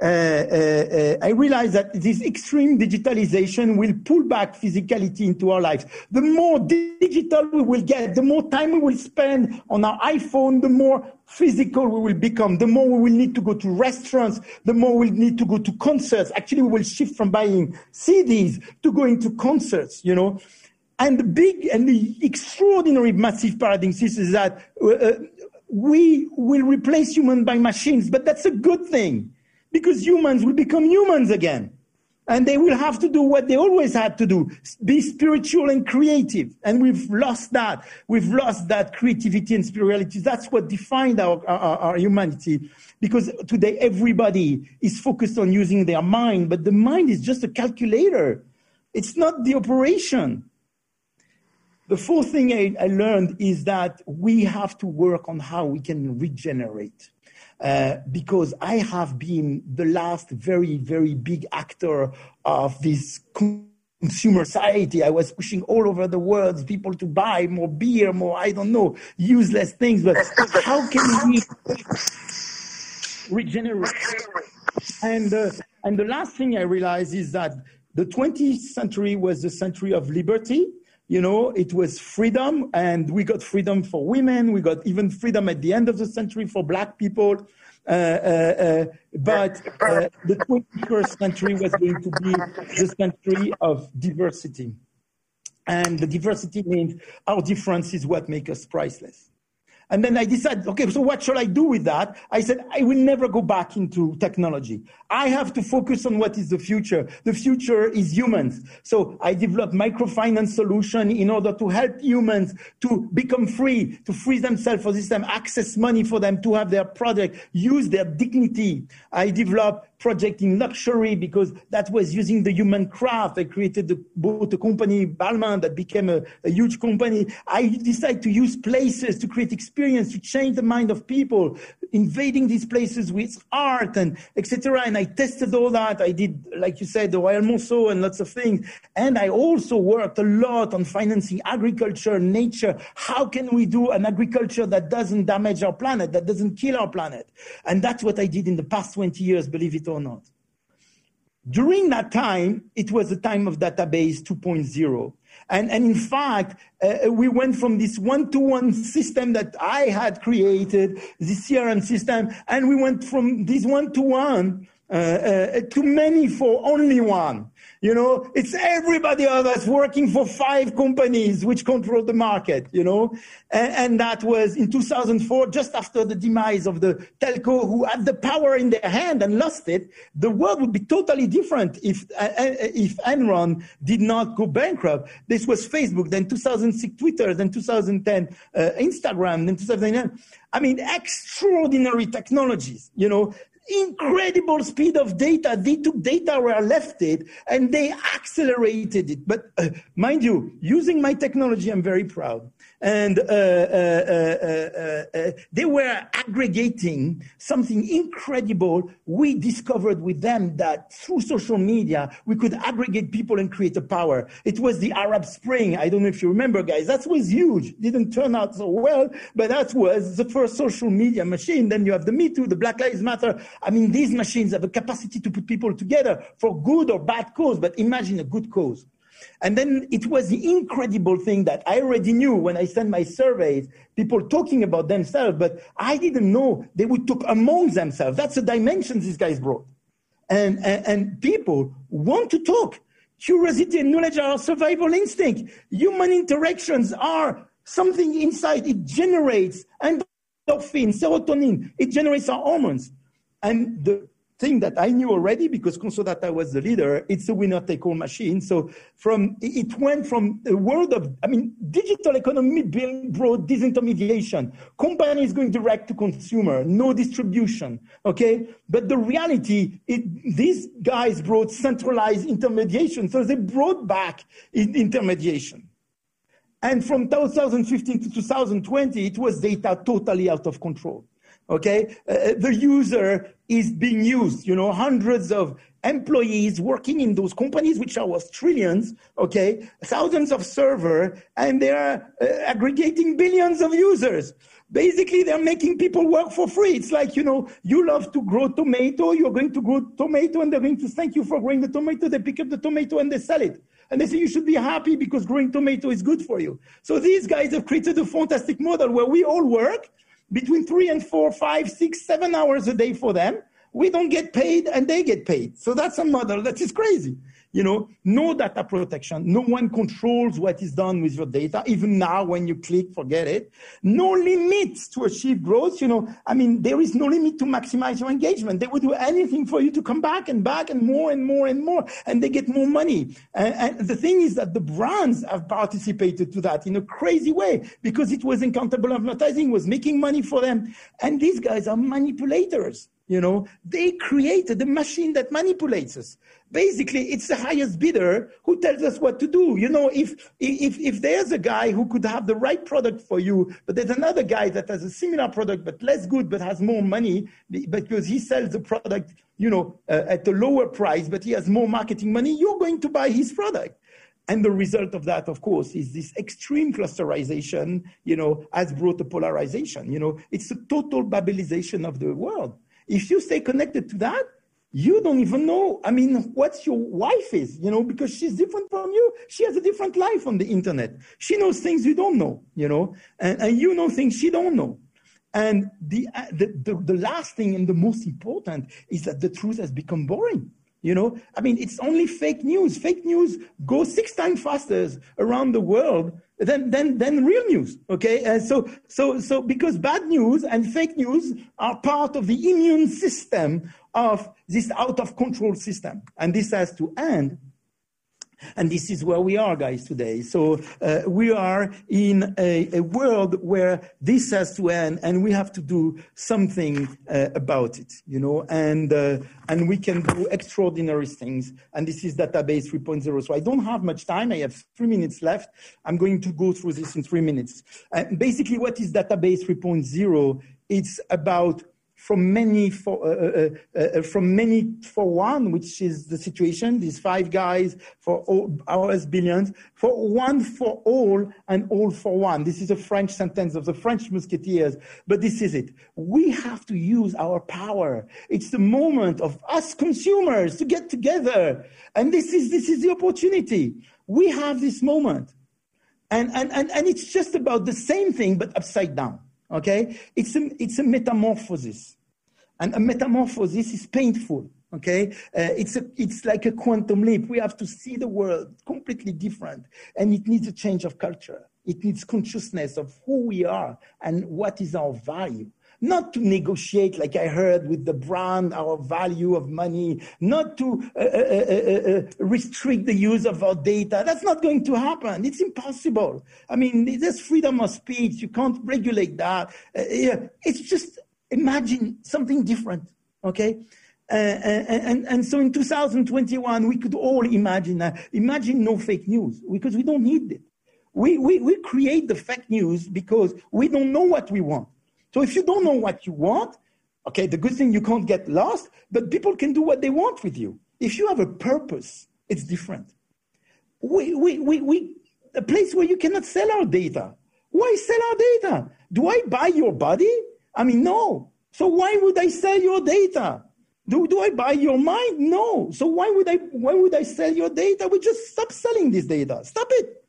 I realized that this extreme digitalization will pull back physicality into our lives. The more digital we will get, the more time we will spend on our iPhone, the more physical we will become, the more we will need to go to restaurants, the more we'll need to go to concerts. Actually, we will shift from buying CDs to going to concerts, you know. And the big and the extraordinary massive paradigm is that we will replace humans by machines, but that's a good thing. Because humans will become humans again. And they will have to do what they always had to do, be spiritual and creative. And we've lost that. We've lost that creativity and spirituality. That's what defined our humanity. Because today everybody is focused on using their mind, but the mind is just a calculator. It's not the operation. The fourth thing I learned is that we have to work on how we can regenerate. Because I have been the last very, very big actor of this consumer society. I was pushing all over the world people to buy more beer, more, I don't know, useless things. But how can we regenerate? And the last thing I realized is that the 20th century was the century of liberty. You know, it was freedom, and we got freedom for women. We got even freedom at the end of the century for black people. But the 21st century was going to be the century of diversity. And the diversity means our difference is what makes us priceless. And then I decided, okay, so what should I do with that? I said, I will never go back into technology. I have to focus on what is the future. The future is humans. So I developed microfinance solution in order to help humans to become free, to free themselves for this time, access money for them to have their product, use their dignity. I developed project in luxury because that was using the human craft. I created both a company, Balmain, that became a huge company. I decided to use places to create experience, to change the mind of people, invading these places with art and etc. And I tested all that. I did, like you said, the Royal Monceau and lots of things. And I also worked a lot on financing agriculture, nature. How can we do an agriculture that doesn't damage our planet, that doesn't kill our planet? And that's what I did in the past 20 years, believe it or not. During that time, it was the time of database 2.0. And in fact, we went from this one-to-one system that I had created, the CRM system, and we went from this one-to-one to many for only one. You know, it's everybody of us working for five companies which control the market, you know. And that was in 2004, just after the demise of the telco who had the power in their hand and lost it. The world would be totally different if Enron did not go bankrupt. This was Facebook, then 2006 Twitter, then 2010 Instagram, then 2009. I mean, extraordinary technologies, you know. Incredible speed of data. They took data where I left it and they accelerated it. But mind you, using my technology, I'm very proud. And they were aggregating something incredible. We discovered with them that through social media, we could aggregate people and create a power. It was the Arab Spring. I don't know if you remember, guys. That was huge. Didn't turn out so well, but that was the first social media machine. Then you have the Me Too, the Black Lives Matter. I mean, these machines have a capacity to put people together for good or bad cause, but imagine a good cause. And then it was the incredible thing that I already knew when I sent my surveys, people talking about themselves, but I didn't know they would talk among themselves. That's the dimension these guys brought. And people want to talk. Curiosity and knowledge are survival instinct. Human interactions are something inside. It generates endorphin, serotonin. It generates our hormones. And the thing that I knew already because Consodata was the leader, it's a winner-take-all machine. So it went from a world of, I mean, digital economy brought disintermediation. Companies going direct to consumer, no distribution, okay? But the reality, these guys brought centralized intermediation, so they brought back intermediation. And from 2015 to 2020, it was data totally out of control. Okay, the user is being used, you know, hundreds of employees working in those companies, which are worth trillions, okay, thousands of servers, and they are aggregating billions of users. Basically, they're making people work for free. It's like, you know, you love to grow tomato, you're going to grow tomato, and they're going to thank you for growing the tomato. They pick up the tomato and they sell it. And they say, you should be happy because growing tomato is good for you. So these guys have created a fantastic model where we all work between 3 and 4, 5, 6, 7 hours a day for them. We don't get paid and they get paid. So that's a model that is crazy. You know, no data protection. No one controls what is done with your data. Even now, when you click, forget it. No limits to achieve growth. You know, I mean, there is no limit to maximize your engagement. They will do anything for you to come back and more and more and more. And they get more money. And the thing is that the brands have participated to that in a crazy way because it was accountable advertising, was making money for them. And these guys are manipulators. You know, they created a machine that manipulates us. Basically, it's the highest bidder who tells us what to do. You know, if there's a guy who could have the right product for you, but there's another guy that has a similar product but less good but has more money because he sells the product, you know, at a lower price, but he has more marketing money, you're going to buy his product. And the result of that, of course, is this extreme clusterization, you know, has brought a polarization. You know, it's a total Babelization of the world. If you stay connected to that, you don't even know, I mean, what your wife is, you know, because she's different from you. She has a different life on the internet. She knows things you don't know, you know, and you know things she don't know. And the last thing and the most important is that the truth has become boring. You know, I mean, it's only fake news. Fake news goes 6 times faster around the world than real news. Okay, and so because bad news and fake news are part of the immune system of this out of control system, and this has to end. And this is where we are, guys, today. So we are in a world where this has to end, and we have to do something about it, you know, and we can do extraordinary things. And this is database 3.0. So I don't have much time. I have 3 minutes left. I'm going to go through this in 3 minutes. Basically, what is database 3.0? It's about from many for one, which is the situation, these five guys for all, ours billions, for one for all and all for one. This is a French sentence of the French musketeers, but this is it. We have to use our power. It's the moment of us consumers to get together. And this is the opportunity. We have this moment. And it's just about the same thing, but upside down. Okay, it's a metamorphosis, and a metamorphosis is painful. Okay, it's like a quantum leap. We have to see the world completely different, and it needs a change of culture. It needs consciousness of who we are and what is our value. Not to negotiate, like I heard, with the brand, our value of money, not to restrict the use of our data. That's not going to happen. It's impossible. I mean, there's freedom of speech. You can't regulate that. It's just imagine something different, okay? And so in 2021, we could all imagine that. Imagine no fake news, because we don't need it. We create the fake news because we don't know what we want. So if you don't know what you want, okay, the good thing you can't get lost, but people can do what they want with you. If you have a purpose, it's different. A place where you cannot sell our data. Why sell our data? Do I buy your body? I mean, no. So why would I sell your data? Do I buy your mind? No. So why would I sell your data? We just stop selling this data. Stop it.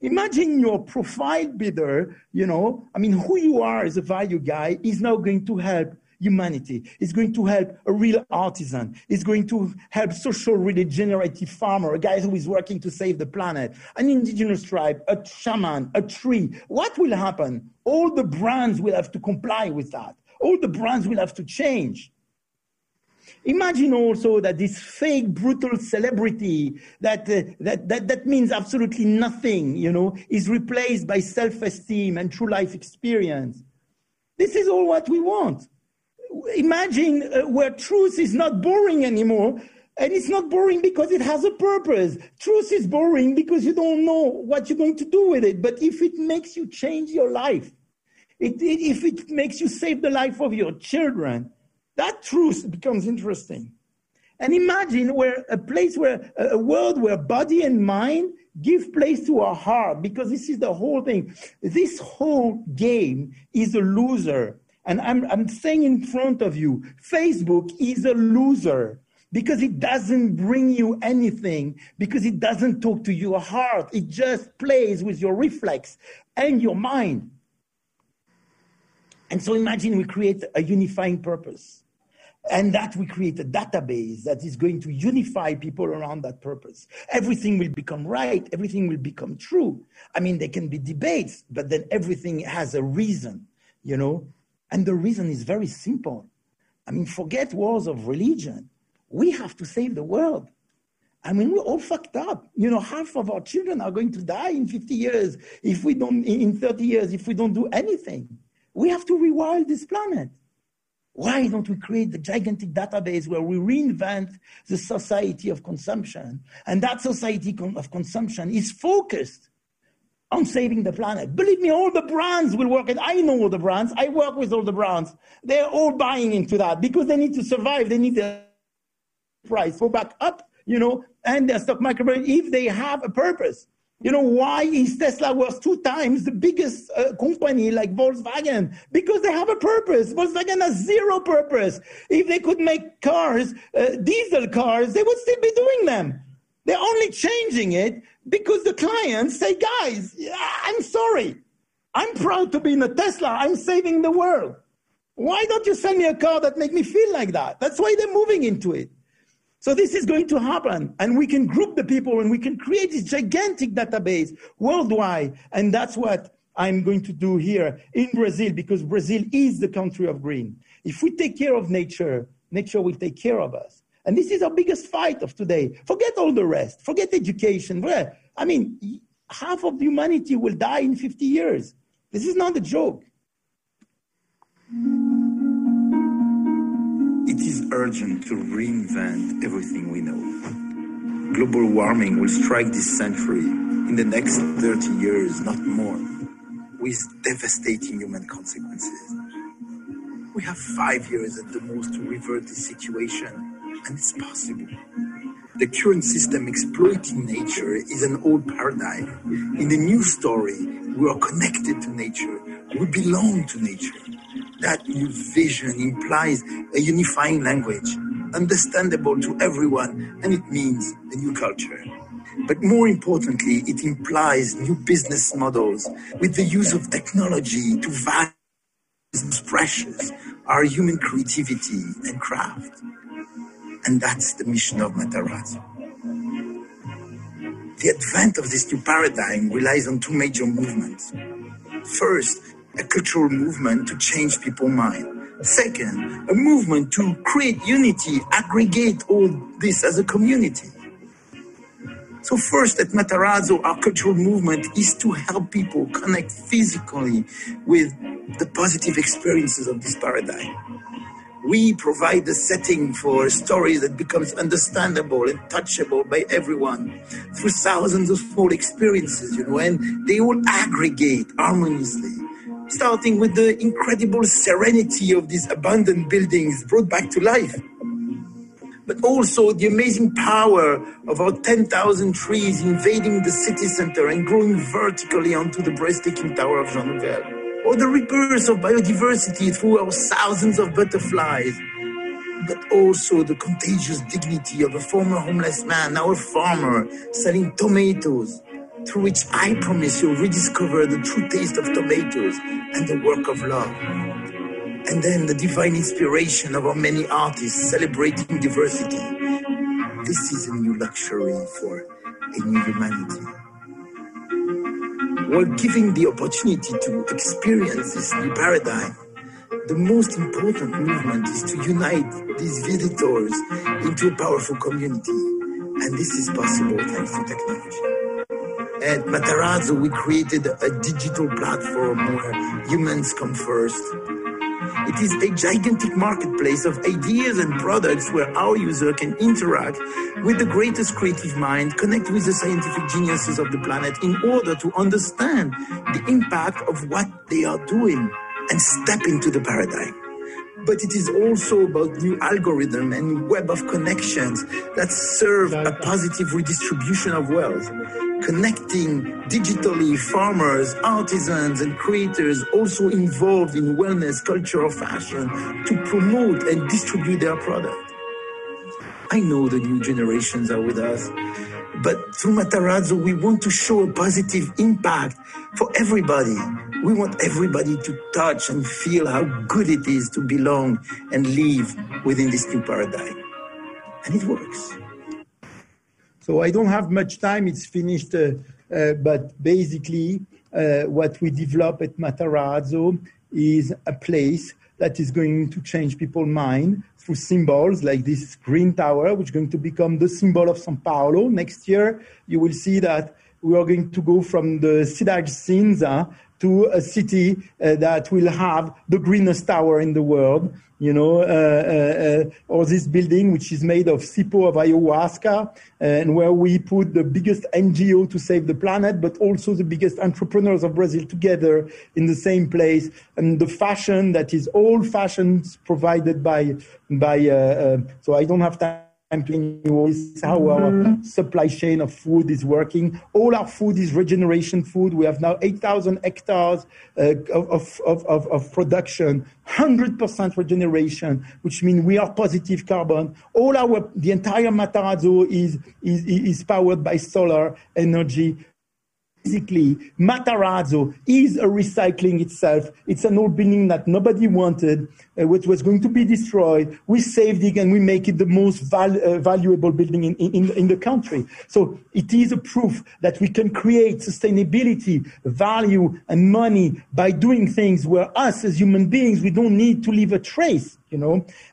Imagine your profile builder, you know, I mean, who you are as a value guy is now going to help humanity. It's going to help a real artisan. It's going to help social regenerative farmer, a guy who is working to save the planet, an indigenous tribe, a shaman, a tree. What will happen? All the brands will have to comply with that. All the brands will have to change. Imagine also that this fake, brutal celebrity that means absolutely nothing, you know, is replaced by self-esteem and true life experience. This is all what we want. Imagine where truth is not boring anymore, and it's not boring because it has a purpose. Truth is boring because you don't know what you're going to do with it, but if it makes you change your life, if it makes you save the life of your children, that truth becomes interesting. And imagine where a world where body and mind give place to our heart, because this is the whole thing. This whole game is a loser. And I'm saying in front of you, Facebook is a loser because it doesn't bring you anything, because it doesn't talk to your heart. It just plays with your reflex and your mind. And so imagine we create a unifying purpose, and that we create a database that is going to unify people around that purpose. Everything will become right. Everything will become true. I mean, there can be debates, but then everything has a reason, you know, and the reason is very simple. I mean, forget wars of religion. We have to save the world. I mean, we're all fucked up. You know, half of our children are going to die in 50 years if we don't, in 30 years, if we don't do anything. We have to rewild this planet. Why don't we create the gigantic database where we reinvent the society of consumption? And that society of consumption is focused on saving the planet. Believe me, all the brands will work. And I know all the brands. I work with all the brands. They're all buying into that because they need to survive. They need their price go back up, you know, and their stock market if they have a purpose. You know, why is Tesla worth 2 times the biggest company like Volkswagen? Because they have a purpose. Volkswagen has zero purpose. If they could make cars, diesel cars, they would still be doing them. They're only changing it because the clients say, guys, I'm sorry. I'm proud to be in a Tesla. I'm saving the world. Why don't you sell me a car that makes me feel like that? That's why they're moving into it. So this is going to happen, and we can group the people, and we can create this gigantic database worldwide, and that's what I'm going to do here in Brazil, because Brazil is the country of green. If we take care of nature, nature will take care of us. And this is our biggest fight of today. Forget all the rest. Forget education. I mean, half of humanity will die in 50 years. This is not a joke. It is urgent to reinvent everything we know. Global warming will strike this century in the next 30 years, not more, with devastating human consequences. We have 5 years at the most to revert the situation, and it's possible. The current system exploiting nature is an old paradigm. In the new story, we are connected to nature. We belong to nature. That new vision implies a unifying language, understandable to everyone, and it means a new culture. But more importantly, it implies new business models with the use of technology to value precious, our human creativity and craft. And that's the mission of Matarazzo. The advent of this new paradigm relies on two major movements. First, a cultural movement to change people's minds. Second, a movement to create unity, aggregate all this as a community. So first, at Matarazzo, our cultural movement is to help people connect physically with the positive experiences of this paradigm. We provide the setting for a story that becomes understandable and touchable by everyone through thousands of small experiences, and they all aggregate harmoniously, starting with the incredible serenity of these abandoned buildings brought back to life, but also the amazing power of our 10,000 trees invading the city center and growing vertically onto the breathtaking tower of Jean Nouvel, or the rebirth of biodiversity through our thousands of butterflies, but also the contagious dignity of a former homeless man, now a farmer, selling tomatoes, through which I promise you'll rediscover the true taste of tomatoes and the work of love. And then the divine inspiration of our many artists celebrating diversity. This is a new luxury for a new humanity. While giving the opportunity to experience this new paradigm, the most important movement is to unite these visitors into a powerful community. And this is possible thanks to technology. At Matarazzo, we created a digital platform where humans come first. It is a gigantic marketplace of ideas and products where our user can interact with the greatest creative mind, connect with the scientific geniuses of the planet in order to understand the impact of what they are doing and step into the paradigm. But it is also about new algorithms and web of connections that serve a positive redistribution of wealth, connecting digitally farmers, artisans, and creators also involved in wellness, culture, or fashion to promote and distribute their product. I know the new generations are with us, but through Matarazzo, we want to show a positive impact for everybody. We want everybody to touch and feel how good it is to belong and live within this new paradigm. And it works. So I don't have much time, it's finished, but basically what we develop at Matarazzo is a place that is going to change people's mind through symbols like this green tower, which is going to become the symbol of São Paulo. Next year, you will see that we are going to go from the Cidade Cinza to a city that will have the greenest tower in the world, or this building which is made of sipo of ayahuasca, and where we put the biggest NGO to save the planet, but also the biggest entrepreneurs of Brazil together in the same place. And the fashion that is all fashions provided by so I don't have time. How our supply chain of food is working. All our food is regeneration food. We have now 8,000 hectares of production, 100% regeneration, which means we are positive carbon. The entire Matarazzo is powered by solar energy. Basically, Matarazzo is a recycling itself. It's an old building that nobody wanted, which was going to be destroyed. We saved it and we make it the most valuable building in the country. So it is a proof that we can create sustainability, value, and money by doing things where us as human beings, we don't need to leave a trace.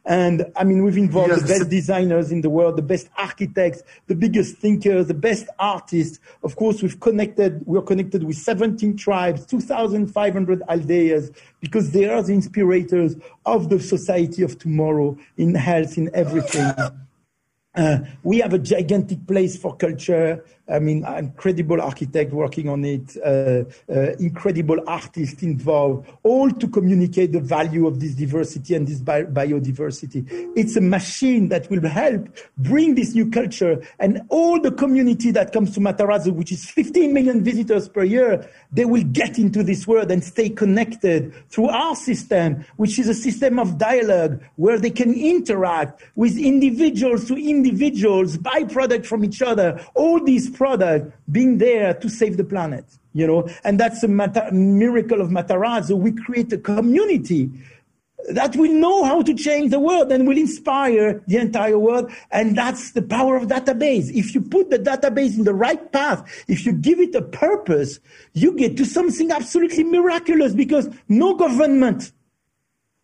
And I mean, we've involved the best designers in the world, the best architects, the biggest thinkers, the best artists. Of course, we are connected with 17 tribes, 2,500 aldeas, because they are the inspirators of the society of tomorrow in health, in everything. We have a gigantic place for culture. I mean, incredible architect working on it, incredible artists involved, all to communicate the value of this diversity and this biodiversity. It's a machine that will help bring this new culture, and all the community that comes to Matarazzo, which is 15 million visitors per year, they will get into this world and stay connected through our system, which is a system of dialogue where they can interact with individuals to individuals, buy product from each other, all these product being there to save the planet, you know, and that's a miracle of Matarazzo. We create a community that will know how to change the world and will inspire the entire world. And that's the power of database. If you put the database in the right path, if you give it a purpose, you get to something absolutely miraculous, because no government,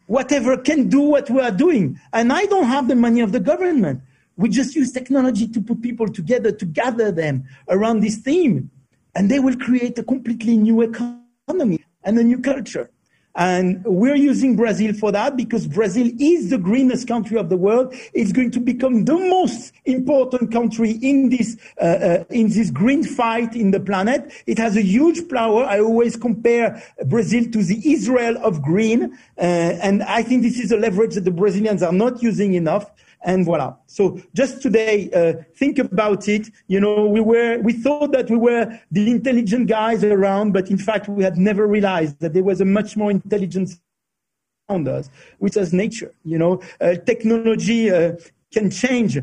whatever, can do what we are doing. And I don't have the money of the government. We just use technology to put people together, to gather them around this theme. And they will create a completely new economy and a new culture. And we're using Brazil for that, because Brazil is the greenest country of the world. It's going to become the most important country in this green fight in the planet. It has a huge power. I always compare Brazil to the Israel of green. And I think this is a leverage that the Brazilians are not using enough. And voila. So just today, think about it. You know, we thought that we were the intelligent guys around, but in fact, we had never realized that there was a much more intelligent around us, which is nature. You know, technology can change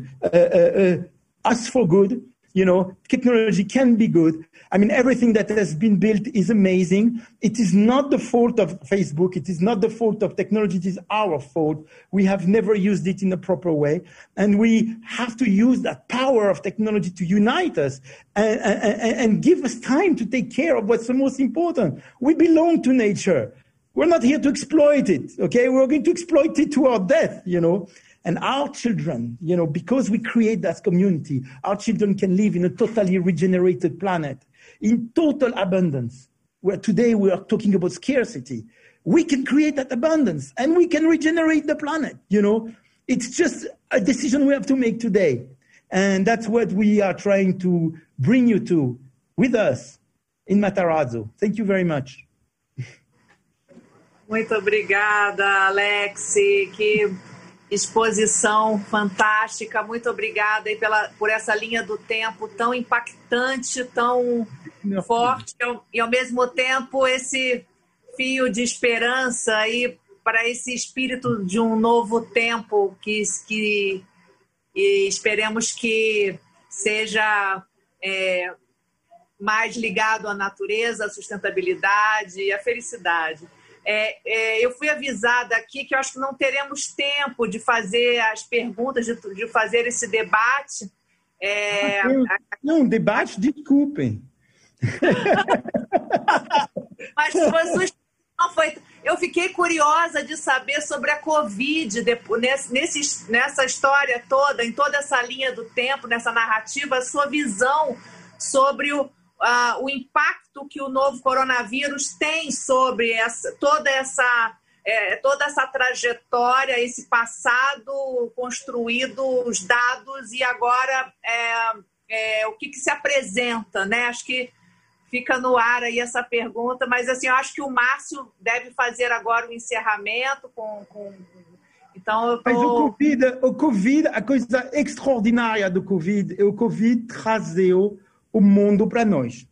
us for good. You know, technology can be good. I mean, everything that has been built is amazing. It is not the fault of Facebook. It is not the fault of technology. It is our fault. We have never used it in a proper way. And we have to use that power of technology to unite us and give us time to take care of what's the most important. We belong to nature. We're not here to exploit it, okay? We're going to exploit it to our death, you know. And our children, you know, because we create that community, our children can live in a totally regenerated planet, in total abundance, where today we are talking about scarcity. We can create that abundance, and we can regenerate the planet, you know. It's just a decision we have to make today. And that's what we are trying to bring you to, with us, in Matarazzo. Thank you very much. Muito obrigada, Alex. Exposição fantástica, muito obrigada aí por essa linha do tempo tão impactante, tão forte, e ao mesmo tempo esse fio de esperança aí para esse espírito de um novo tempo que esperemos que seja mais ligado à natureza, à sustentabilidade e à felicidade. Eu fui avisada aqui que eu acho que não teremos tempo de fazer as perguntas, de fazer esse debate. Não, debate, desculpem. Mas sua sugestão foi... Eu fiquei curiosa de saber sobre a Covid, nessa história toda, em toda essa linha do tempo, nessa narrativa, a sua visão sobre o impacto que o novo coronavírus tem sobre toda essa trajetória, esse passado construído, os dados, e agora o que se apresenta, né? Acho que fica no ar aí essa pergunta, mas assim, eu acho que o Márcio deve fazer agora o encerramento com... Então, Mas o COVID, a coisa extraordinária do COVID, o COVID trazeu o mundo para nós.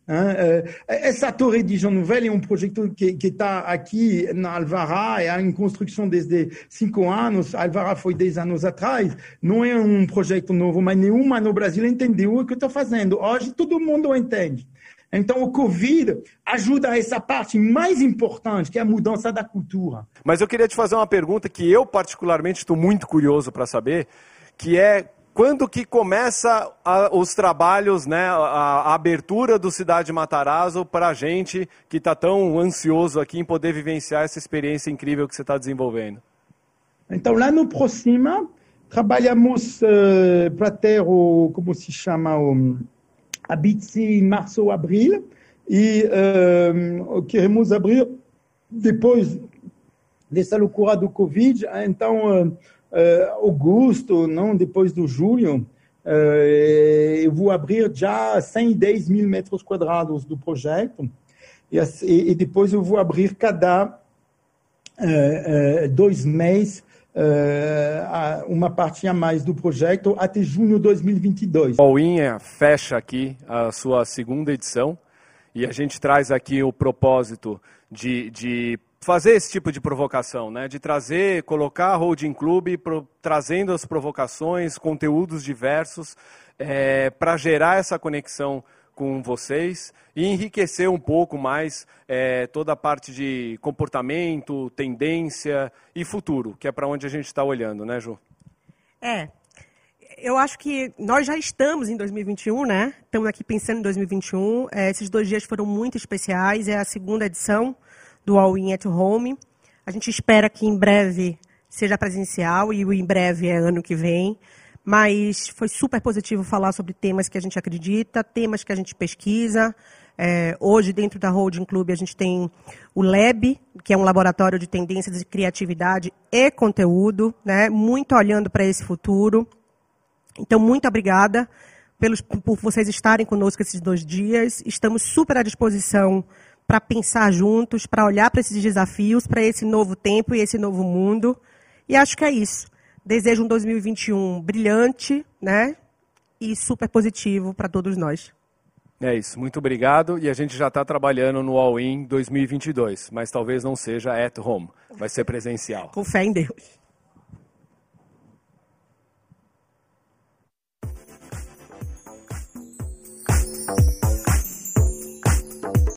Essa torre de João Novelli é um projeto que está aqui na Alvará, é em construção desde 5 anos, a Alvará foi 10 anos atrás, não é um projeto novo, mas nenhuma no Brasil entendeu o que eu estou fazendo. Hoje todo mundo entende. Então o Covid ajuda a essa parte mais importante, que é a mudança da cultura. Mas eu queria te fazer uma pergunta que eu particularmente estou muito curioso para saber, que é: quando que começa os trabalhos, né, a abertura do Cidade Matarazzo para a gente que está tão ansioso aqui em poder vivenciar essa experiência incrível que você está desenvolvendo? Então, lá no Proxima, trabalhamos para ter a Bitsy em março, abril, e queremos abrir depois dessa loucura do Covid, então... agosto, não, depois do julho, Eu vou abrir já 110 mil metros quadrados do projeto e depois eu vou abrir cada 2 meses uma parte a mais do projeto até junho de 2022. O Inha fecha aqui a sua segunda edição e a gente traz aqui o propósito de fazer esse tipo de provocação, né? De trazer, colocar a Holding Club trazendo as provocações, conteúdos diversos, para gerar essa conexão com vocês e enriquecer um pouco mais toda a parte de comportamento, tendência e futuro, que é para onde a gente está olhando, né, Ju? Eu acho que nós já estamos em 2021, né? Estamos aqui pensando em 2021. Esses 2 dias foram muito especiais. É a segunda edição do All In at Home. A gente espera que em breve seja presencial, e o em breve é ano que vem. Mas foi super positivo falar sobre temas que a gente acredita, temas que a gente pesquisa. Hoje, dentro da Holding Club, a gente tem o Lab, que é um laboratório de tendências de criatividade e conteúdo, né? Muito olhando para esse futuro. Então, muito obrigada por vocês estarem conosco esses 2 dias. Estamos super à disposição para pensar juntos, para olhar para esses desafios, para esse novo tempo e esse novo mundo. E acho que é isso. Desejo um 2021 brilhante, né? E super positivo para todos nós. É isso, muito obrigado. E a gente já está trabalhando no All-In 2022, mas talvez não seja at home, vai ser presencial. Com fé em Deus.